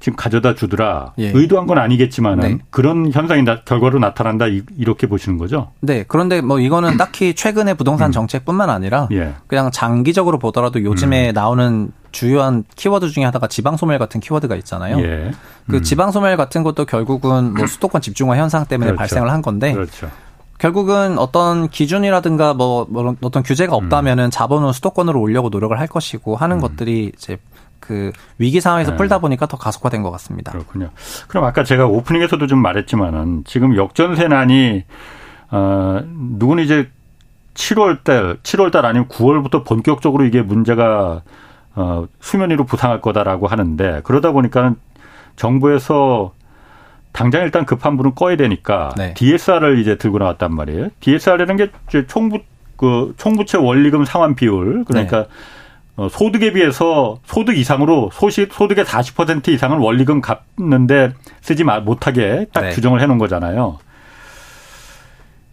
지금 가져다 주더라. 예. 의도한 건 아니겠지만은 네. 그런 현상이 나, 결과로 나타난다 이, 이렇게 보시는 거죠? 네. 그런데 뭐 이거는 딱히 최근의 부동산 음. 정책뿐만 아니라 예. 그냥 장기적으로 보더라도 요즘에 음. 나오는 주요한 키워드 중에 하나가 지방소멸 같은 키워드가 있잖아요. 예. 음. 그 지방소멸 같은 것도 결국은 뭐 수도권 집중화 현상 때문에 그렇죠. 발생을 한 건데 그렇죠. 결국은 어떤 기준이라든가 뭐 어떤 규제가 없다면은 자본은 수도권으로 오려고 노력을 할 것이고 하는 음. 것들이 이제 그 위기 상황에서 네. 풀다 보니까 더 가속화된 것 같습니다. 그렇군요. 그럼 아까 제가 오프닝에서도 좀 말했지만은 지금 역전세난이 어, 누군 이제 칠월달, 칠월달 아니면 구월부터 본격적으로 이게 문제가 어, 수면 위로 부상할 거다라고 하는데 그러다 보니까는 정부에서 당장 일단 급한 불은 꺼야 되니까 네. 디에스알을 이제 들고 나왔단 말이에요. 디에스알이라는 게 총부 그 총부채 원리금 상환 비율 그러니까. 네. 어, 소득에 비해서 소득 이상으로 소시, 소득의 사십 퍼센트 이상은 원리금 갚는데 쓰지 못하게 딱 네. 규정을 해놓은 거잖아요.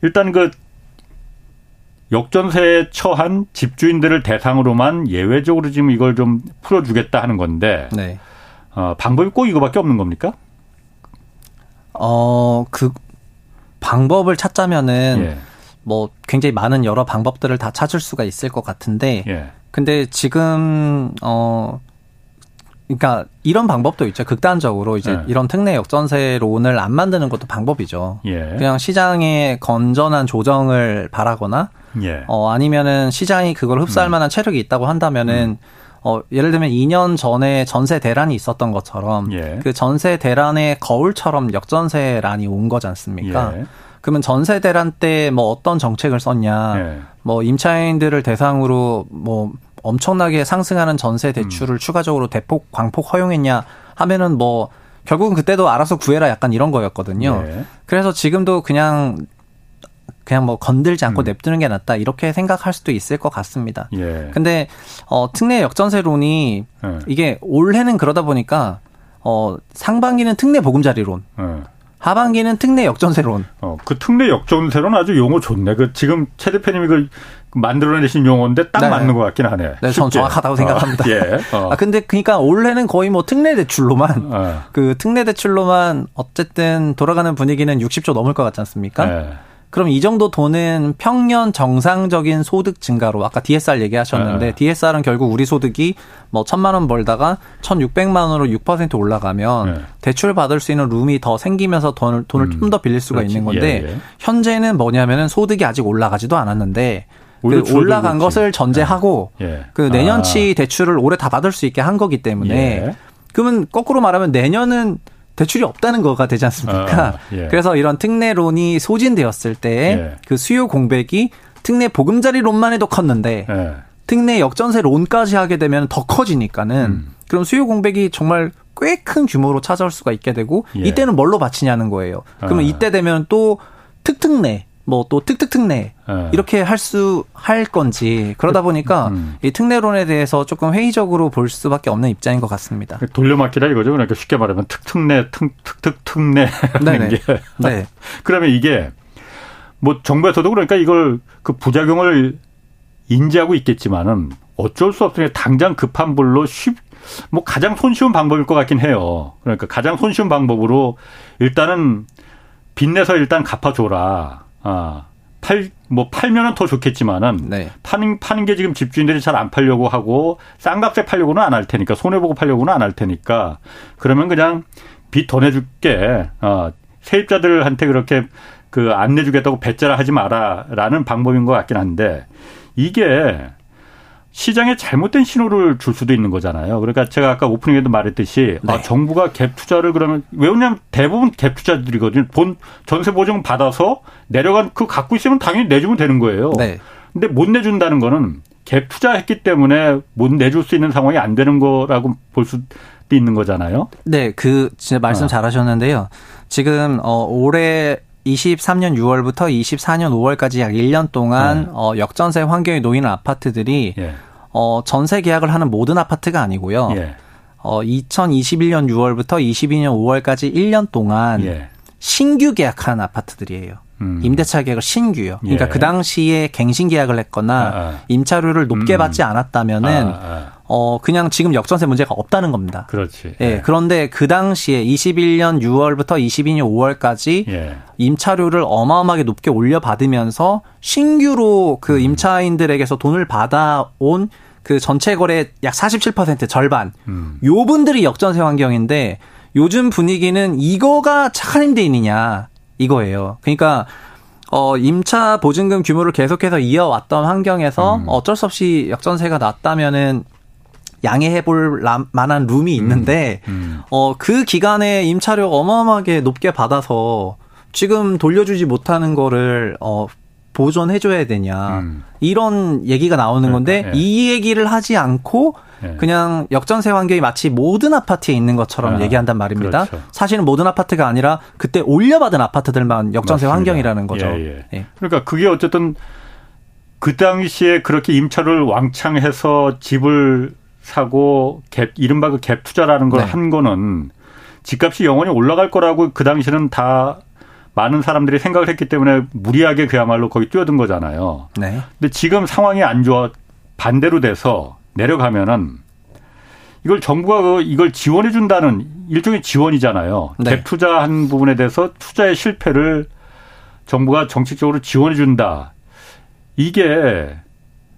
일단 그 역전세에 처한 집주인들을 대상으로만 예외적으로 지금 이걸 좀 풀어주겠다 하는 건데 네. 어, 방법이 꼭 이거밖에 없는 겁니까? 어, 그 방법을 찾자면은 예. 뭐 굉장히 많은 여러 방법들을 다 찾을 수가 있을 것 같은데 예. 근데 지금 어 그러니까 이런 방법도 있죠. 극단적으로 이제 네. 이런 특례 역전세론을 안 만드는 것도 방법이죠. 예. 그냥 시장에 건전한 조정을 바라거나 예. 어 아니면은 시장이 그걸 흡수할 음. 만한 체력이 있다고 한다면은 음. 어 예를 들면 이 년 전에 전세 대란이 있었던 것처럼 예. 그 전세 대란의 거울처럼 역전세란이 온 거지 않습니까? 예. 그러면 전세 대란 때 뭐 어떤 정책을 썼냐, 예. 뭐 임차인들을 대상으로 뭐 엄청나게 상승하는 전세 대출을 음. 추가적으로 대폭 광폭 허용했냐 하면은 뭐 결국은 그때도 알아서 구해라 약간 이런 거였거든요. 예. 그래서 지금도 그냥 그냥 뭐 건들지 않고 음. 냅두는 게 낫다 이렇게 생각할 수도 있을 것 같습니다. 예. 근데 어, 특례 역전세론이 예. 이게 올해는 그러다 보니까 어, 상반기는 특례 보금자리론. 예. 하반기는 특례 역전세론. 어, 그 특례 역전세론 아주 용어 좋네. 그 지금 최 대표님이 그 만들어내신 용어인데 딱 네. 맞는 것 같긴 하네. 네, 저는 정확하다고 생각합니다. 어, 예. 어. 아, 근데 그러니까 올해는 거의 뭐 특례 대출로만 어. 그 특례 대출로만 어쨌든 돌아가는 분위기는 육십 조 넘을 것 같지 않습니까? 예. 그럼 이 정도 돈은 평년 정상적인 소득 증가로 아까 디에스알 얘기하셨는데 예. 디에스알은 결국 우리 소득이 뭐 천만 원 벌다가 천육백만 원으로 육 퍼센트 올라가면 예. 대출 받을 수 있는 룸이 더 생기면서 돈을 돈을 음, 좀 더 빌릴 수가 그렇지. 있는 건데 예, 예. 현재는 뭐냐면은 소득이 아직 올라가지도 않았는데 그 올라간 그렇지. 것을 전제하고 예. 예. 그 내년치 아. 대출을 올해 다 받을 수 있게 한 거기 때문에 예. 그러면 거꾸로 말하면 내년은 대출이 없다는 거가 되지 않습니까? 아, 예. 그래서 이런 특례론이 소진되었을 때 그 예. 수요 공백이 특례 보금자리론만 해도 컸는데 예. 특례 역전세론까지 하게 되면 더 커지니까는 음. 그럼 수요 공백이 정말 꽤 큰 규모로 찾아올 수가 있게 되고 예. 이때는 뭘로 바치냐는 거예요. 그러면 아. 이때 되면 또 특특례. 뭐 또 특특특례 네. 이렇게 할 수 할 건지 그러다 보니까 음. 이 특례론에 대해서 조금 회의적으로 볼 수밖에 없는 입장인 것 같습니다. 돌려막기다 이거죠. 그러니까 쉽게 말하면 특특례, 특특특례라는 게. 네. 그러면 이게 뭐 정부에서도 그러니까 이걸 그 부작용을 인지하고 있겠지만은 어쩔 수 없으니 당장 급한 불로 쉽 뭐 가장 손쉬운 방법일 것 같긴 해요. 그러니까 가장 손쉬운 방법으로 일단은 빚내서 일단 갚아줘라. 아, 팔, 뭐 팔면은 더 좋겠지만은 네. 파는 파는 게 지금 집주인들이 잘 안 팔려고 하고 싼 값에 팔려고는 안 할 테니까 손해 보고 팔려고는 안 할 테니까 그러면 그냥 빚 더 내줄게. 아, 세입자들한테 그렇게 그 안 내주겠다고 배째라 하지 마라라는 방법인 것 같긴 한데 이게. 시장에 잘못된 신호를 줄 수도 있는 거잖아요. 그러니까 제가 아까 오프닝에도 말했듯이 네. 아, 정부가 갭 투자를 그러면 왜 그러냐면 대부분 갭 투자들이거든요. 본 전세 보증 받아서 내려간 그 갖고 있으면 당연히 내주면 되는 거예요. 네. 근데 못 내준다는 거는 갭 투자했기 때문에 못 내줄 수 있는 상황이 안 되는 거라고 볼 수도 있는 거잖아요. 네, 그 진짜 말씀 어. 잘하셨는데요. 지금 어, 올해 이십삼 년 유월부터 이십사 년 오월까지 약 일 년 동안 네. 어, 역전세 환경에 놓이는 아파트들이 예. 어, 전세 계약을 하는 모든 아파트가 아니고요. 예. 어, 이천이십일 년 유월부터 이십이 년 오월까지 일 년 동안 예. 신규 계약한 아파트들이에요. 음. 임대차 계약을 신규요. 그러니까 예. 그 당시에 갱신 계약을 했거나 아, 아. 임차료를 높게 음. 받지 않았다면은 아, 아. 어, 그냥 지금 역전세 문제가 없다는 겁니다. 그렇지. 예. 예. 그런데 그 당시에 이십일 년 유월부터 이십이 년 오월까지 예. 임차료를 어마어마하게 높게 올려받으면서 신규로 그 임차인들에게서 돈을 받아온 그 전체 거래의 약 사십칠 퍼센트 절반. 음. 요 분들이 역전세 환경인데 요즘 분위기는 이거가 착한 임대인이냐 이거예요. 그러니까 어, 임차 보증금 규모를 계속해서 이어왔던 환경에서 음. 어쩔 수 없이 역전세가 났다면은 양해해 볼 만한 룸이 있는데, 음, 음. 어, 그 기간에 임차료가 어마어마하게 높게 받아서 지금 돌려주지 못하는 거를, 어, 보존해줘야 되냐. 음. 이런 얘기가 나오는 그러니까, 건데, 예. 이 얘기를 하지 않고, 예. 그냥 역전세 환경이 마치 모든 아파트에 있는 것처럼 아, 얘기한단 말입니다. 그렇죠. 사실은 모든 아파트가 아니라 그때 올려받은 아파트들만 역전세 맞습니다. 환경이라는 거죠. 예, 예. 예. 그러니까 그게 어쨌든 그 당시에 그렇게 임차를 왕창 해서 집을 사고 갭 이른바 그 갭 투자라는 걸 한 네. 거는 집값이 영원히 올라갈 거라고 그 당시는 다 많은 사람들이 생각을 했기 때문에 무리하게 그야말로 거기 뛰어든 거잖아요. 네. 근데 지금 상황이 안 좋아 반대로 돼서 내려가면은 이걸 정부가 그 이걸 지원해 준다는 일종의 지원이잖아요. 네. 갭 투자한 부분에 대해서 투자의 실패를 정부가 정책적으로 지원해 준다. 이게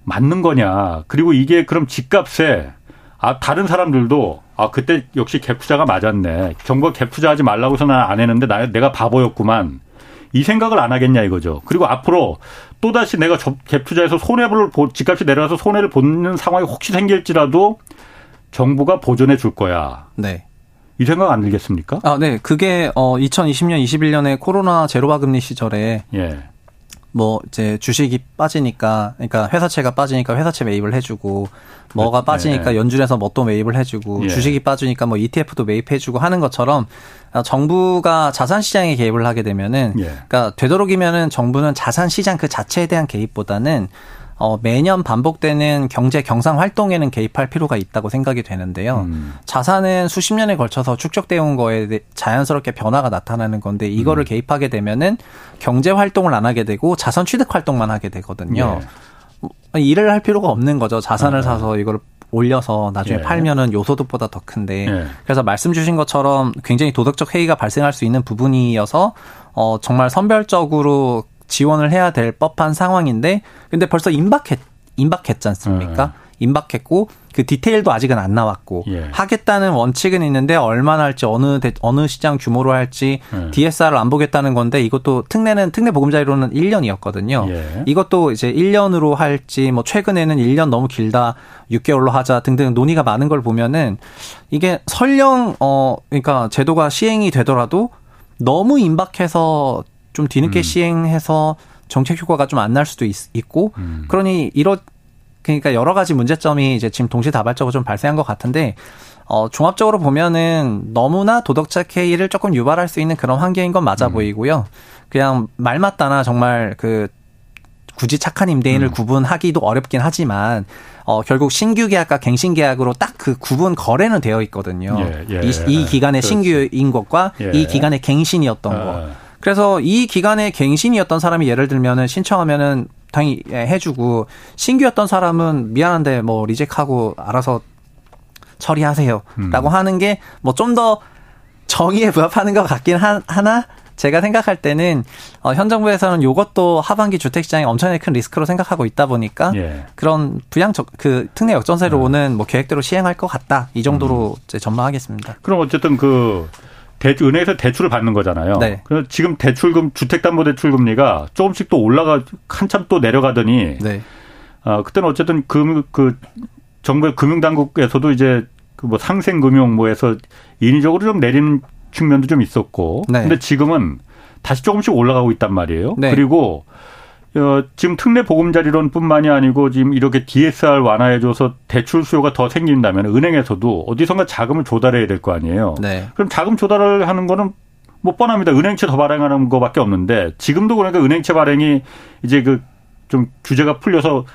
맞는 거냐. 그리고 이게 그럼 집값에 아 다른 사람들도 아 그때 역시 갭 투자가 맞았네. 정부가 갭 투자하지 말라고 해서 난 안 했는데 나, 내가 바보였구만. 이 생각을 안 하겠냐 이거죠. 그리고 앞으로 또다시 내가 갭 투자해서 손해를 집값이 내려가서 손해를 보는 상황이 혹시 생길지라도 정부가 보존해 줄 거야. 네. 이 생각 안 들겠습니까? 아, 네. 그게 어, 이천이십 년 이십일 년에 코로나 제로화 금리 시절에 예. 뭐 이제 주식이 빠지니까 그러니까 회사채가 빠지니까 회사채 매입을 해주고 뭐가 빠지니까 네. 연준에서 뭐 또 매입을 해주고 예. 주식이 빠지니까 뭐 이티에프도 매입해주고 하는 것처럼 정부가 자산 시장에 개입을 하게 되면은 예. 그러니까 되도록이면은 정부는 자산 시장 그 자체에 대한 개입보다는 어, 매년 반복되는 경제 경상 활동에는 개입할 필요가 있다고 생각이 되는데요. 음. 자산은 수십 년에 걸쳐서 축적되어 온 거에 대해 자연스럽게 변화가 나타나는 건데 이거를 음. 개입하게 되면은 경제 활동을 안 하게 되고 자산 취득 활동만 하게 되거든요. 예. 일을 할 필요가 없는 거죠. 자산을 아, 사서 이걸 올려서 나중에 예. 팔면은 요소득보다 더 큰데 예. 그래서 말씀 주신 것처럼 굉장히 도덕적 해이가 발생할 수 있는 부분이어서 어, 정말 선별적으로 지원을 해야 될 법한 상황인데 근데 벌써 임박했, 임박했지 않습니까? 음. 임박했고 그 디테일도 아직은 안 나왔고 예. 하겠다는 원칙은 있는데 얼마나 할지 어느 대, 어느 시장 규모로 할지 음. 디에스알을 안 보겠다는 건데 이것도 특례는 특례 보금자리로는 일 년이었거든요. 예. 이것도 이제 일 년으로 할지 뭐 최근에는 일 년 너무 길다 육 개월로 하자 등등 논의가 많은 걸 보면은 이게 설령 어 그러니까 제도가 시행이 되더라도 너무 임박해서 좀 뒤늦게 음. 시행해서 정책 효과가 좀 안 날 수도 있, 있고, 음. 그러니 이러 그러니까 여러 가지 문제점이 이제 지금 동시다발적으로 좀 발생한 것 같은데 어, 종합적으로 보면은 너무나 도덕적 해이를 조금 유발할 수 있는 그런 환경인 건 맞아 음. 보이고요. 그냥 말 맞다나 정말 그 굳이 착한 임대인을 음. 구분하기도 어렵긴 하지만 어, 결국 신규 계약과 갱신 계약으로 딱 그 구분 거래는 되어 있거든요. 예, 예, 이, 이 기간의 그렇지. 신규인 것과 예. 이 기간의 갱신이었던 아. 것. 그래서 이 기간의 갱신이었던 사람이 예를 들면은 신청하면은 당연히 해주고 신규였던 사람은 미안한데 뭐 리젝하고 알아서 처리하세요. 음. 라고 하는 게 뭐 좀 더 정의에 부합하는 것 같긴 하, 하나 제가 생각할 때는 어, 현 정부에서는 이것도 하반기 주택시장에 엄청나게 큰 리스크로 생각하고 있다 보니까 예. 그런 부양적 그 특례 역전세로 음. 오는 뭐 계획대로 시행할 것 같다. 이 정도로 음. 이제 전망하겠습니다. 그럼 어쨌든 그 대, 은행에서 대출을 받는 거잖아요. 네. 그래서 지금 대출금 주택담보대출금리가 조금씩 또 올라가 한참 또 내려가더니 네. 어, 그때는 어쨌든 그, 그 정부의 금융당국에서도 이제 그 뭐 상생금융 뭐에서 인위적으로 좀 내리는 측면도 좀 있었고, 네. 근데 지금은 다시 조금씩 올라가고 있단 말이에요. 네. 그리고 어, 지금 특례 보금자리론뿐만이 아니고 지금 이렇게 디에스알 완화해줘서 대출 수요가 더 생긴다면 은행에서도 어디선가 자금을 조달해야 될 거 아니에요. 네. 그럼 자금 조달을 하는 거는 뭐 뻔합니다. 은행채 더 발행하는 거밖에 없는데 지금도 그러니까 은행채 발행이 이제 그 좀 규제가 풀려서.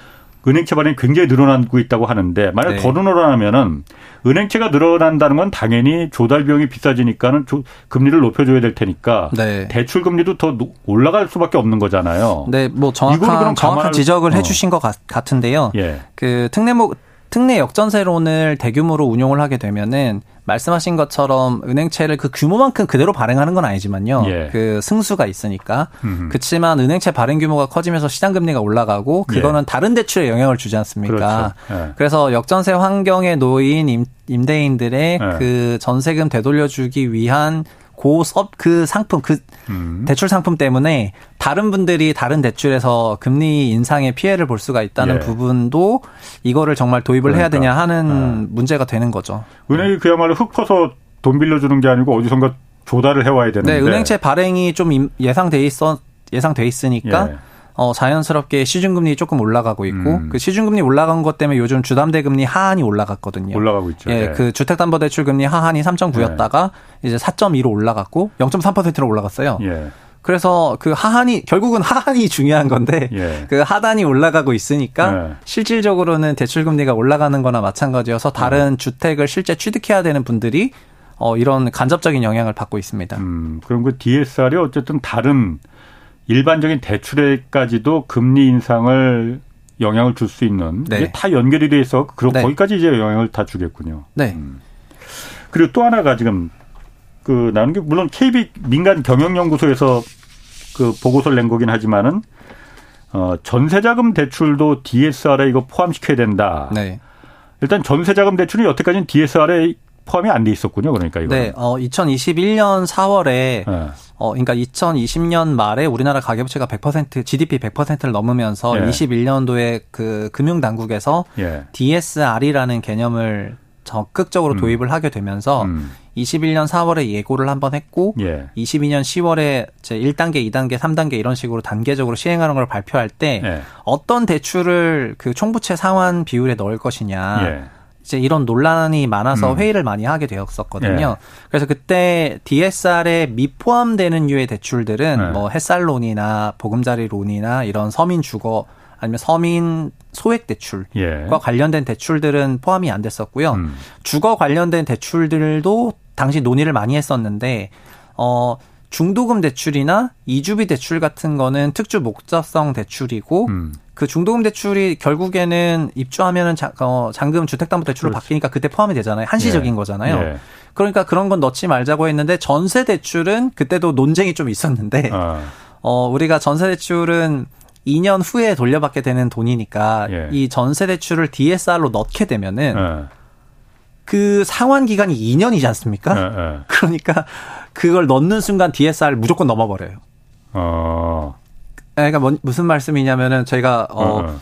은행채 발행이 굉장히 늘어나고 있다고 하는데 만약 네. 더 늘어나면은 은행채가 늘어난다는 건 당연히 조달 비용이 비싸지니까는 조, 금리를 높여줘야 될 테니까 네. 대출 금리도 더 올라갈 수밖에 없는 거잖아요. 네, 뭐 정확한, 정확한 지적을 어. 해주신 것 같, 같은데요. 예. 그 특례목 특례 역전세론을 대규모로 운용을 하게 되면은 말씀하신 것처럼 은행채를 그 규모만큼 그대로 발행하는 건 아니지만요. 예. 그 승수가 있으니까. 음흠. 그렇지만 은행채 발행 규모가 커지면서 시장 금리가 올라가고 그거는 예. 다른 대출에 영향을 주지 않습니까? 그렇죠. 예. 그래서 역전세 환경에 놓인 임, 임대인들의 예. 그 전세금 되돌려주기 위한 그 섭, 그 상품, 그 음. 대출 상품 때문에 다른 분들이 다른 대출에서 금리 인상의 피해를 볼 수가 있다는 예. 부분도 이거를 정말 도입을 그러니까. 해야 되냐 하는 예. 문제가 되는 거죠. 은행이 그야말로 흙 퍼서 돈 빌려주는 게 아니고 어디선가 조달을 해와야 되는데. 네, 은행채 발행이 좀 예상돼 있어, 예상돼 있으니까. 예. 어, 자연스럽게 시중금리 조금 올라가고 있고, 음. 그 시중금리 올라간 것 때문에 요즘 주담대금리 하한이 올라갔거든요. 올라가고 있죠. 예, 네. 그 주택담보대출금리 하한이 삼 점 구였다가 네. 이제 사 점 이로 올라갔고, 영 점 삼 퍼센트로 올라갔어요. 예. 그래서 그 하한이, 결국은 하한이 중요한 건데, 예. 그 하단이 올라가고 있으니까, 예. 실질적으로는 대출금리가 올라가는 거나 마찬가지여서 다른 예. 주택을 실제 취득해야 되는 분들이, 어, 이런 간접적인 영향을 받고 있습니다. 음, 그럼 그 디에스알이 어쨌든 다른, 일반적인 대출에까지도 금리 인상을 영향을 줄 수 있는 네. 이게 다 연결이 돼 있어. 그리고 네. 거기까지 이제 영향을 다 주겠군요. 네. 음. 그리고 또 하나가 지금 그 나는 게 물론 케이비 민간 경영연구소에서 그 보고서를 낸 거긴 하지만은 어, 전세자금 대출도 디에스알에 이거 포함시켜야 된다. 네. 일단 전세자금 대출이 여태까지는 디에스알에 포함이 안 돼 있었군요. 그러니까 이거. 네. 어, 이천이십일 년 사월에 네. 어, 그러니까 이천이십 년 말에 우리나라 가계부채가 백 퍼센트 지디피 백 퍼센트를 넘으면서 예. 이십일 년도에 그 금융당국에서 예. 디에스알이라는 개념을 적극적으로 음. 도입을 하게 되면서 음. 이십일 년 사월에 예고를 한번 했고 예. 이십이 년 시월에 제 일 단계, 이 단계, 삼 단계 이런 식으로 단계적으로 시행하는 걸 발표할 때 예. 어떤 대출을 그 총부채 상환 비율에 넣을 것이냐. 예. 이제 이런 논란이 많아서 음. 회의를 많이 하게 되었었거든요. 예. 그래서 그때 디에스알에 미포함되는 유의 대출들은 예. 뭐 햇살론이나 보금자리론이나 이런 서민 주거 아니면 서민 소액 대출과 예. 관련된 대출들은 포함이 안 됐었고요. 음. 주거 관련된 대출들도 당시 논의를 많이 했었는데 어 중도금 대출이나 이주비 대출 같은 거는 특주 목적성 대출이고 음. 그 중도금 대출이 결국에는 입주하면은 장, 어, 잔금 주택담보대출로 바뀌니까 그때 포함이 되잖아요. 한시적인 예. 거잖아요. 예. 그러니까 그런 건 넣지 말자고 했는데 전세 대출은 그때도 논쟁이 좀 있었는데 아. 어, 우리가 전세 대출은 이 년 후에 돌려받게 되는 돈이니까 예. 이 전세 대출을 디에스알로 넣게 되면은 예. 그 상환 기간이 이 년이지 않습니까? 예, 예. 그러니까 그걸 넣는 순간 디에스알 무조건 넘어버려요. 어. 그러니까 뭐, 무슨 말씀이냐면은 저희가 어, 어.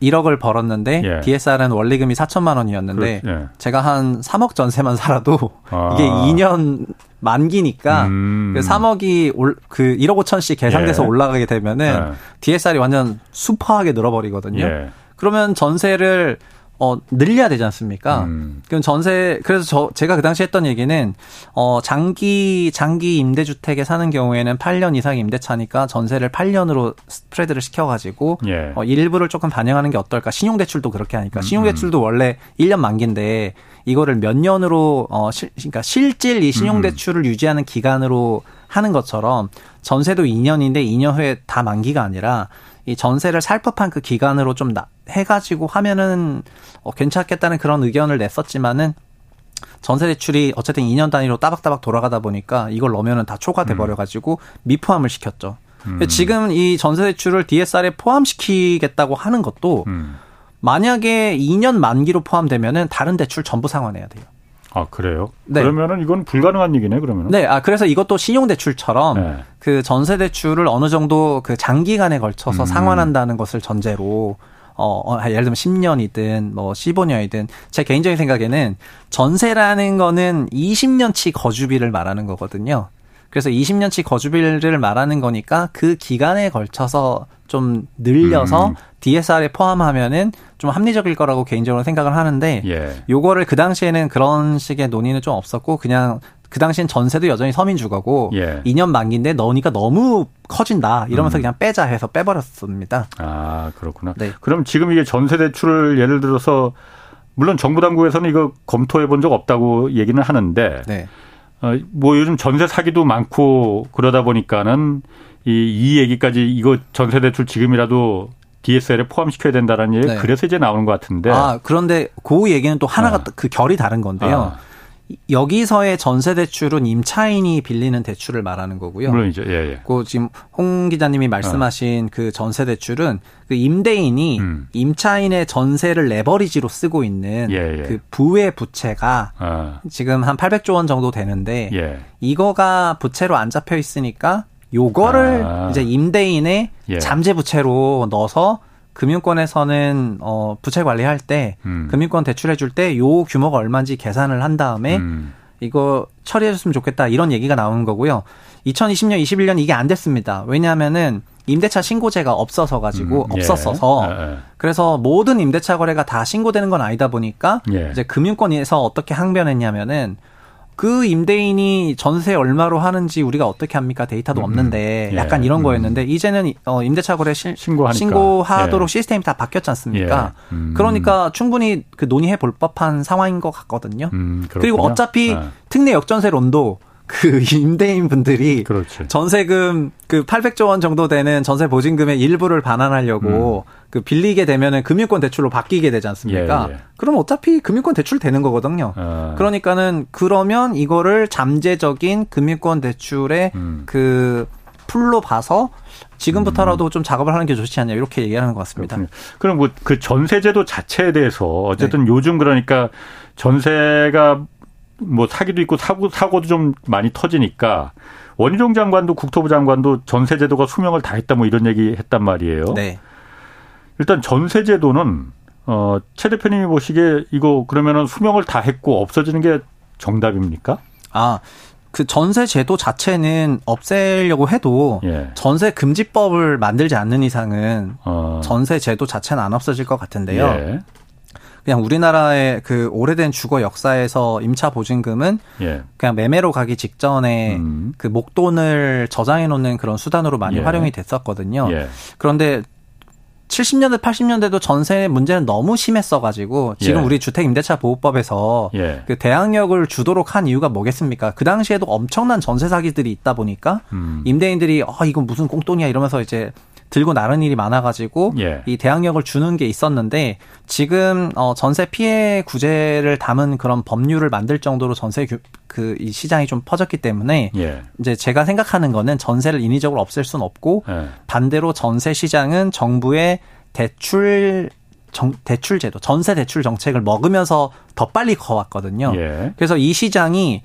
일억을 벌었는데 예. 디에스알은 원리금이 사천만 원이었는데 예. 제가 한 삼억 전세만 살아도 아. 이게 이 년 만기니까 음. 그 삼억이 올, 그 일억 오천씩 계산돼서 예. 올라가게 되면은 예. 디에스알이 완전 수퍼하게 늘어버리거든요. 예. 그러면 전세를 어, 늘려야 되지 않습니까? 음. 그럼 전세, 그래서 저, 제가 그 당시 했던 얘기는, 어, 장기, 장기 임대주택에 사는 경우에는 팔 년 이상 임대차니까 전세를 팔 년으로 스프레드를 시켜가지고, 예. 어, 일부를 조금 반영하는 게 어떨까. 신용대출도 그렇게 하니까. 신용대출도 음. 원래 일 년 만기인데, 이거를 몇 년으로, 어, 실, 그러니까 실질 이 신용대출을 음. 유지하는 기간으로 하는 것처럼, 전세도 이 년인데 이 년 후에 다 만기가 아니라, 이 전세를 살 법한 그 기간으로 좀 나, 해가지고 하면은 어, 괜찮겠다는 그런 의견을 냈었지만은 전세 대출이 어쨌든 이 년 단위로 따박따박 돌아가다 보니까 이걸 넣으면은 다 초과돼 버려가지고 미포함을 시켰죠. 음. 지금 이 전세 대출을 디에스알에 포함시키겠다고 하는 것도 음. 만약에 이 년 만기로 포함되면은 다른 대출 전부 상환해야 돼요. 아, 그래요? 네. 그러면은 이건 불가능한 얘기네, 그러면은. 네, 아, 그래서 이것도 신용대출처럼 네. 그 전세대출을 어느 정도 그 장기간에 걸쳐서 음. 상환한다는 것을 전제로, 어, 어, 예를 들면 십 년이든 뭐 십오 년이든 제 개인적인 생각에는 전세라는 거는 이십 년치 거주비를 말하는 거거든요. 그래서 이십 년치 거주비를 말하는 거니까 그 기간에 걸쳐서 좀 늘려서 음. 디에스알에 포함하면은 좀 합리적일 거라고 개인적으로 생각을 하는데 예. 요거를 그 당시에는 그런 식의 논의는 좀 없었고 그냥 그 당시엔 전세도 여전히 서민주거고 예. 이 년 만기인데 넣으니까 너무 커진다 이러면서 음. 그냥 빼자 해서 빼버렸습니다. 아, 그렇구나. 네. 그럼 지금 이게 전세 대출을 예를 들어서 물론 정부 당국에서는 이거 검토해 본 적 없다고 얘기는 하는데 네. 어, 뭐 요즘 전세 사기도 많고 그러다 보니까는 이, 이 얘기까지 이거 전세 대출 지금이라도 디에스엘에 포함시켜야 된다라는 얘기 네. 그래서 이제 나오는 것 같은데. 아, 그런데 그 얘기는 또 하나가 아. 그 결이 다른 건데요. 아. 여기서의 전세 대출은 임차인이 빌리는 대출을 말하는 거고요. 물론이죠. 예, 예. 그 지금 홍 기자님이 말씀하신 어. 그 전세 대출은 그 임대인이 음. 임차인의 전세를 레버리지로 쓰고 있는 예, 예. 그 부의 부채가 어. 지금 한 팔백조 원 정도 되는데 예. 이거가 부채로 안 잡혀 있으니까 요거를 아. 이제 임대인의 예. 잠재 부채로 넣어서 금융권에서는 어, 부채 관리할 때 음. 금융권 대출해 줄 때 요 규모가 얼마인지 계산을 한 다음에 음. 이거 처리해 줬으면 좋겠다 이런 얘기가 나오는 거고요. 이천이십 년, 이십일 년 이게 안 됐습니다. 왜냐하면은 임대차 신고제가 없어서 가지고 음. 예. 없었어서 아, 아. 그래서 모든 임대차 거래가 다 신고되는 건 아니다 보니까 예. 이제 금융권에서 어떻게 항변했냐면은 그 임대인이 전세 얼마로 하는지 우리가 어떻게 합니까? 데이터도 음, 없는데 약간 예, 이런 거였는데 이제는 임대차 거래 시, 신고하도록 예. 시스템이 다 바뀌었지 않습니까? 예, 음, 그러니까 충분히 그 논의해 볼 법한 상황인 것 같거든요. 음, 그리고 어차피 아. 특례 역전세론도 그 임대인분들이 그렇지. 전세금 그 팔백조 원 정도 되는 전세 보증금의 일부를 반환하려고 음. 그 빌리게 되면은 금융권 대출로 바뀌게 되지 않습니까? 예, 예. 그럼 어차피 금융권 대출 되는 거거든요. 아. 그러니까는 그러면 이거를 잠재적인 금융권 대출의 음. 그 풀로 봐서 지금부터라도 음. 좀 작업을 하는 게 좋지 않냐 이렇게 얘기하는 것 같습니다. 그렇군요. 그럼 뭐 그 전세제도 자체에 대해서 어쨌든 네. 요즘 그러니까 전세가 뭐 사기도 있고 사고, 사고도 좀 많이 터지니까 원희룡 장관도 국토부 장관도 전세제도가 수명을 다했다 뭐 이런 얘기 했단 말이에요. 네. 일단 전세제도는 어, 최 대표님이 보시기에 이거 그러면은 수명을 다했고 없어지는 게 정답입니까? 아, 그 전세제도 자체는 없애려고 해도 예. 전세금지법을 만들지 않는 이상은 어. 전세제도 자체는 안 없어질 것 같은데요. 예. 그냥 우리나라의 그 오래된 주거 역사에서 임차 보증금은 예. 그냥 매매로 가기 직전에 음. 그 목돈을 저장해 놓는 그런 수단으로 많이 예. 활용이 됐었거든요. 예. 그런데 칠십 년대, 팔십 년대도 전세 문제는 너무 심했어가지고 지금 예. 우리 주택임대차보호법에서 예. 그 대항력을 주도록 한 이유가 뭐겠습니까? 그 당시에도 엄청난 전세 사기들이 있다 보니까 음. 임대인들이 아, 이건 무슨 꽁돈이야 이러면서 이제 들고 나른 일이 많아가지고 예. 이 대항력을 주는 게 있었는데 지금 어 전세 피해 구제를 담은 그런 법률을 만들 정도로 전세 그 이 시장이 좀 퍼졌기 때문에 예. 이제 제가 생각하는 거는 전세를 인위적으로 없앨 수는 없고 예. 반대로 전세 시장은 정부의 대출 정, 대출 제도 전세 대출 정책을 먹으면서 더 빨리 커왔거든요. 예. 그래서 이 시장이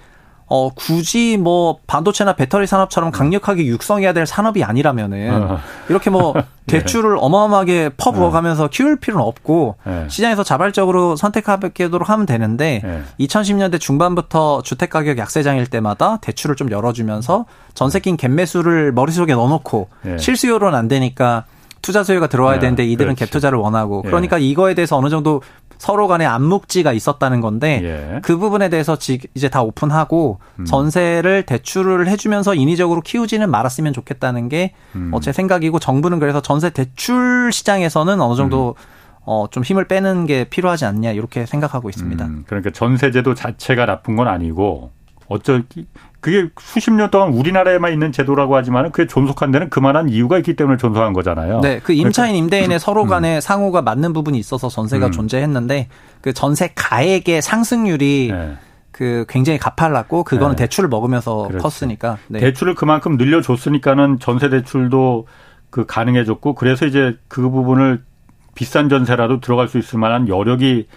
어, 굳이 뭐, 반도체나 배터리 산업처럼 강력하게 육성해야 될 산업이 아니라면은, 어. 이렇게 뭐, 대출을 네. 어마어마하게 퍼부어가면서 네. 키울 필요는 없고, 네. 시장에서 자발적으로 선택하도록 하면 되는데, 네. 이천십 년대 중반부터 주택가격 약세장일 때마다 대출을 좀 열어주면서, 전세낀 갭매수를 머릿속에 넣어놓고, 네. 실수요로는 안 되니까, 투자 수요가 들어와야 네. 되는데, 이들은 그렇지. 갭투자를 원하고, 그러니까 네. 이거에 대해서 어느 정도 서로 간에 암묵지가 있었다는 건데 예. 그 부분에 대해서 이제 다 오픈하고 음. 전세를 대출을 해주면서 인위적으로 키우지는 말았으면 좋겠다는 게 음. 제 생각이고 정부는 그래서 전세 대출 시장에서는 어느 정도 음. 어, 좀 힘을 빼는 게 필요하지 않냐 이렇게 생각하고 있습니다. 음, 그러니까 전세제도 자체가 나쁜 건 아니고 어쩔 그게 수십 년 동안 우리나라에만 있는 제도라고 하지만 그게 존속한 데는 그만한 이유가 있기 때문에 존속한 거잖아요. 네, 그 임차인 그러니까. 임대인의 서로 간의 음. 상호가 맞는 부분이 있어서 전세가 음. 존재했는데 그 전세 가액의 상승률이 네. 그 굉장히 가팔랐고 그거는 네. 대출을 먹으면서 그렇지. 컸으니까 네. 대출을 그만큼 늘려줬으니까는 전세 대출도 그 가능해졌고 그래서 이제 그 부분을 비싼 전세라도 들어갈 수 있을 만한 여력이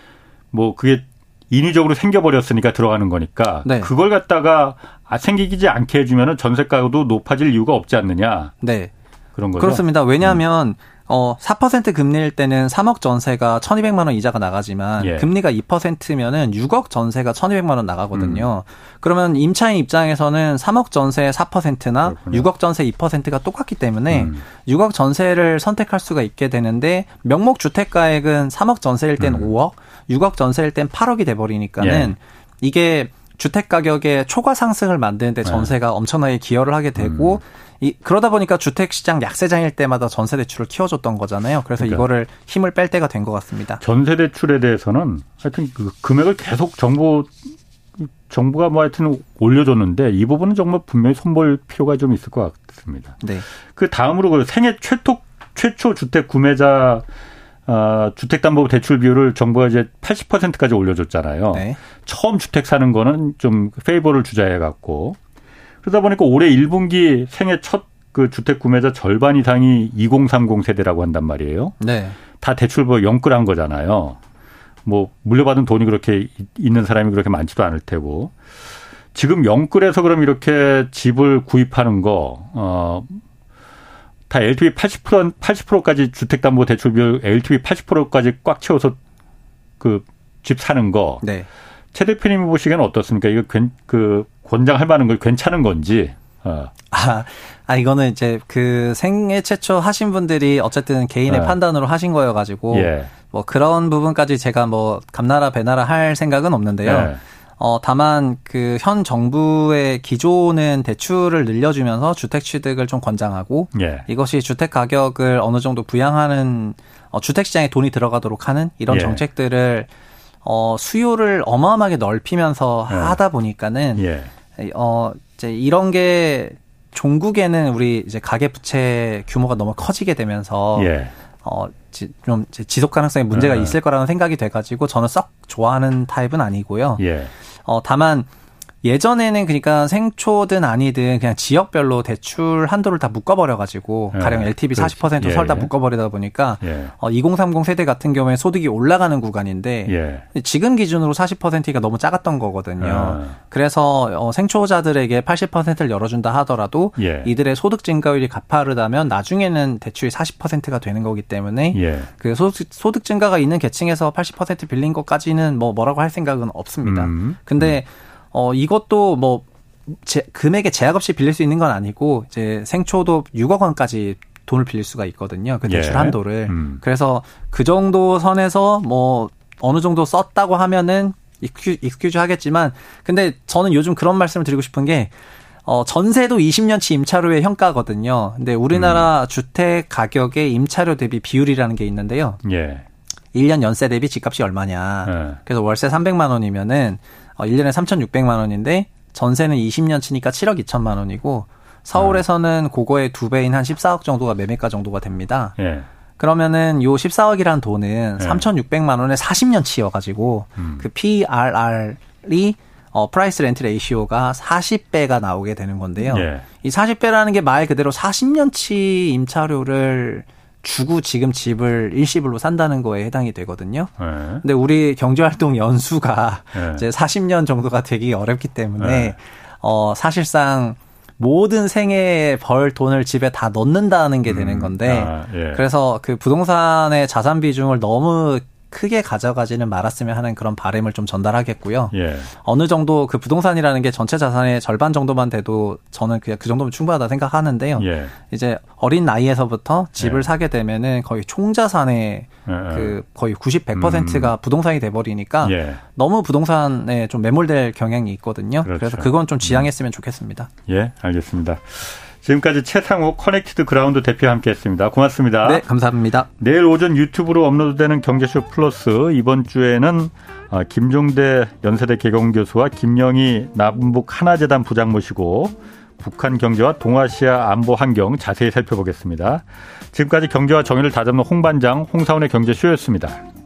뭐 그게 인위적으로 생겨버렸으니까 들어가는 거니까 네. 그걸 갖다가 생기지 않게 해주면 전세가도 높아질 이유가 없지 않느냐. 네. 그런 거죠. 그렇습니다. 왜냐하면 음. 어, 사 퍼센트 금리일 때는 삼억 전세가 천이백만 원 이자가 나가지만 예. 금리가 이 퍼센트면은 육억 전세가 천이백만 원 나가거든요. 음. 그러면 임차인 입장에서는 삼억 전세의 사 퍼센트나 그렇군요. 육억 전세 이 퍼센트가 똑같기 때문에 음. 육억 전세를 선택할 수가 있게 되는데 명목 주택가액은 삼억 전세일 땐 음. 오억, 육억 전세일 땐 팔억이 돼버리니까는 예. 이게 주택 가격의 초과 상승을 만드는데 전세가 네. 엄청나게 기여를 하게 되고 음. 이, 그러다 보니까 주택 시장 약세장일 때마다 전세 대출을 키워줬던 거잖아요. 그래서 그러니까. 이거를 힘을 뺄 때가 된 것 같습니다. 전세 대출에 대해서는 하여튼 그 금액을 계속 정부 정부가 뭐 하여튼 올려줬는데 이 부분은 정말 분명히 손볼 필요가 좀 있을 것 같습니다. 네. 그 다음으로 그 생애 최초 최초 주택 구매자 어, 주택담보대출 비율을 정부가 이제 팔십 퍼센트까지 올려줬잖아요. 네. 처음 주택 사는 거는 좀 페이버를 주자해갖고 그러다 보니까 올해 일 분기 생애 첫 그 주택 구매자 절반 이상이 이공삼공 세대라고 한단 말이에요. 네. 다 대출 뭐 영끌한 거잖아요. 뭐 물려받은 돈이 그렇게 있는 사람이 그렇게 많지도 않을 테고 지금 영끌해서 그럼 이렇게 집을 구입하는 거. 어, 다 엘티브이 팔십 퍼센트, 팔십 퍼센트까지 주택담보대출 비율 엘티브이 팔십 퍼센트까지 꽉 채워서 그 집 사는 거. 네. 최 대표님이 보시기에는 어떻습니까? 이거 괜, 그 권장할 만한 걸 괜찮은 건지. 어. 아, 아, 이거는 이제 그 생애 최초 하신 분들이 어쨌든 개인의 네. 판단으로 하신 거여가지고. 예. 뭐 그런 부분까지 제가 뭐 감나라 배나라 할 생각은 없는데요. 네. 어, 다만, 그, 현 정부의 기조는 대출을 늘려주면서 주택 취득을 좀 권장하고, 예. 이것이 주택 가격을 어느 정도 부양하는, 어, 주택 시장에 돈이 들어가도록 하는 이런 예. 정책들을, 어, 수요를 어마어마하게 넓히면서 예. 하다 보니까는, 예. 어, 이제 이런 게 종국에는 우리 이제 가계부채 규모가 너무 커지게 되면서, 예. 어, 지, 좀 지속 가능성에 문제가 네. 있을 거라는 생각이 돼가지고 저는 썩 좋아하는 타입은 아니고요. 예. 어, 다만 예전에는 그러니까 생초든 아니든 그냥 지역별로 대출 한도를 다 묶어버려가지고 예. 가령 엘티브이 그렇지. 사십 퍼센트 설 다 예. 묶어버리다 보니까 예. 어, 이공삼공 세대 같은 경우에 소득이 올라가는 구간인데 예. 지금 기준으로 사십 퍼센트가 너무 작았던 거거든요. 예. 그래서 어, 생초자들에게 팔십 퍼센트를 열어준다 하더라도 예. 이들의 소득 증가율이 가파르다면 나중에는 대출이 사십 퍼센트가 되는 거기 때문에 예. 그 소득, 소득 증가가 있는 계층에서 팔십 퍼센트 빌린 것까지는 뭐 뭐라고 할 생각은 없습니다. 음. 근데 음. 어, 이것도 뭐, 제, 금액에 제약 없이 빌릴 수 있는 건 아니고, 이제 생초도 육억 원까지 돈을 빌릴 수가 있거든요. 그 대출 예. 한도를. 음. 그래서 그 정도 선에서 뭐, 어느 정도 썼다고 하면은 익스큐, 익스큐즈 하겠지만, 근데 저는 요즘 그런 말씀을 드리고 싶은 게, 어, 전세도 이십 년치 임차료의 현가거든요. 근데 우리나라 음. 주택 가격의 임차료 대비 비율이라는 게 있는데요. 예. 일 년 연세 대비 집값이 얼마냐. 예. 그래서 월세 삼백만 원이면은, 일 년에 삼천육백만 원인데 전세는 이십 년 치니까 칠억 이천만 원이고 서울에서는 네. 그거의 두 배인 한 십사억 정도가 매매가 정도가 됩니다. 네. 그러면은 요 십사억이란 돈은 네. 삼천육백만 원에 사십 년 치여가지고 음. 그 피알알이 어, 프라이스 렌트 레이시오가 사십 배가 나오게 되는 건데요. 네. 이 사십 배라는 게 말 그대로 사십 년치 임차료를 주고 지금 집을 일시불로 산다는 거에 해당이 되거든요. 네. 근데 우리 경제활동 연수가 네. 이제 사십 년 정도가 되기 어렵기 때문에 네. 어, 사실상 모든 생애에 벌 돈을 집에 다 넣는다는 게 음. 되는 건데 아, 예. 그래서 그 부동산의 자산 비중을 너무 크게 가져가지는 말았으면 하는 그런 바람을 좀 전달하겠고요. 예. 어느 정도 그 부동산이라는 게 전체 자산의 절반 정도만 돼도 저는 그냥 그 정도면 충분하다 생각하는데요. 예. 이제 어린 나이에서부터 집을 예. 사게 되면은 거의 총자산의 예. 그 거의 구십, 백 퍼센트가 음. 부동산이 돼버리니까 예. 너무 부동산에 좀 매몰될 경향이 있거든요. 그렇죠. 그래서 그건 좀 지양했으면 음. 좋겠습니다. 예, 알겠습니다. 지금까지 채상욱 커넥티드 그라운드 대표와 함께했습니다. 고맙습니다. 네, 감사합니다. 내일 오전 유튜브로 업로드되는 경제쇼 플러스, 이번 주에는 김종대 연세대 개공교수와 김영희 남북 하나재단 부장 모시고 북한 경제와 동아시아 안보 환경 자세히 살펴보겠습니다. 지금까지 경제와 정의를 다잡는 홍반장, 홍사원의 경제쇼였습니다.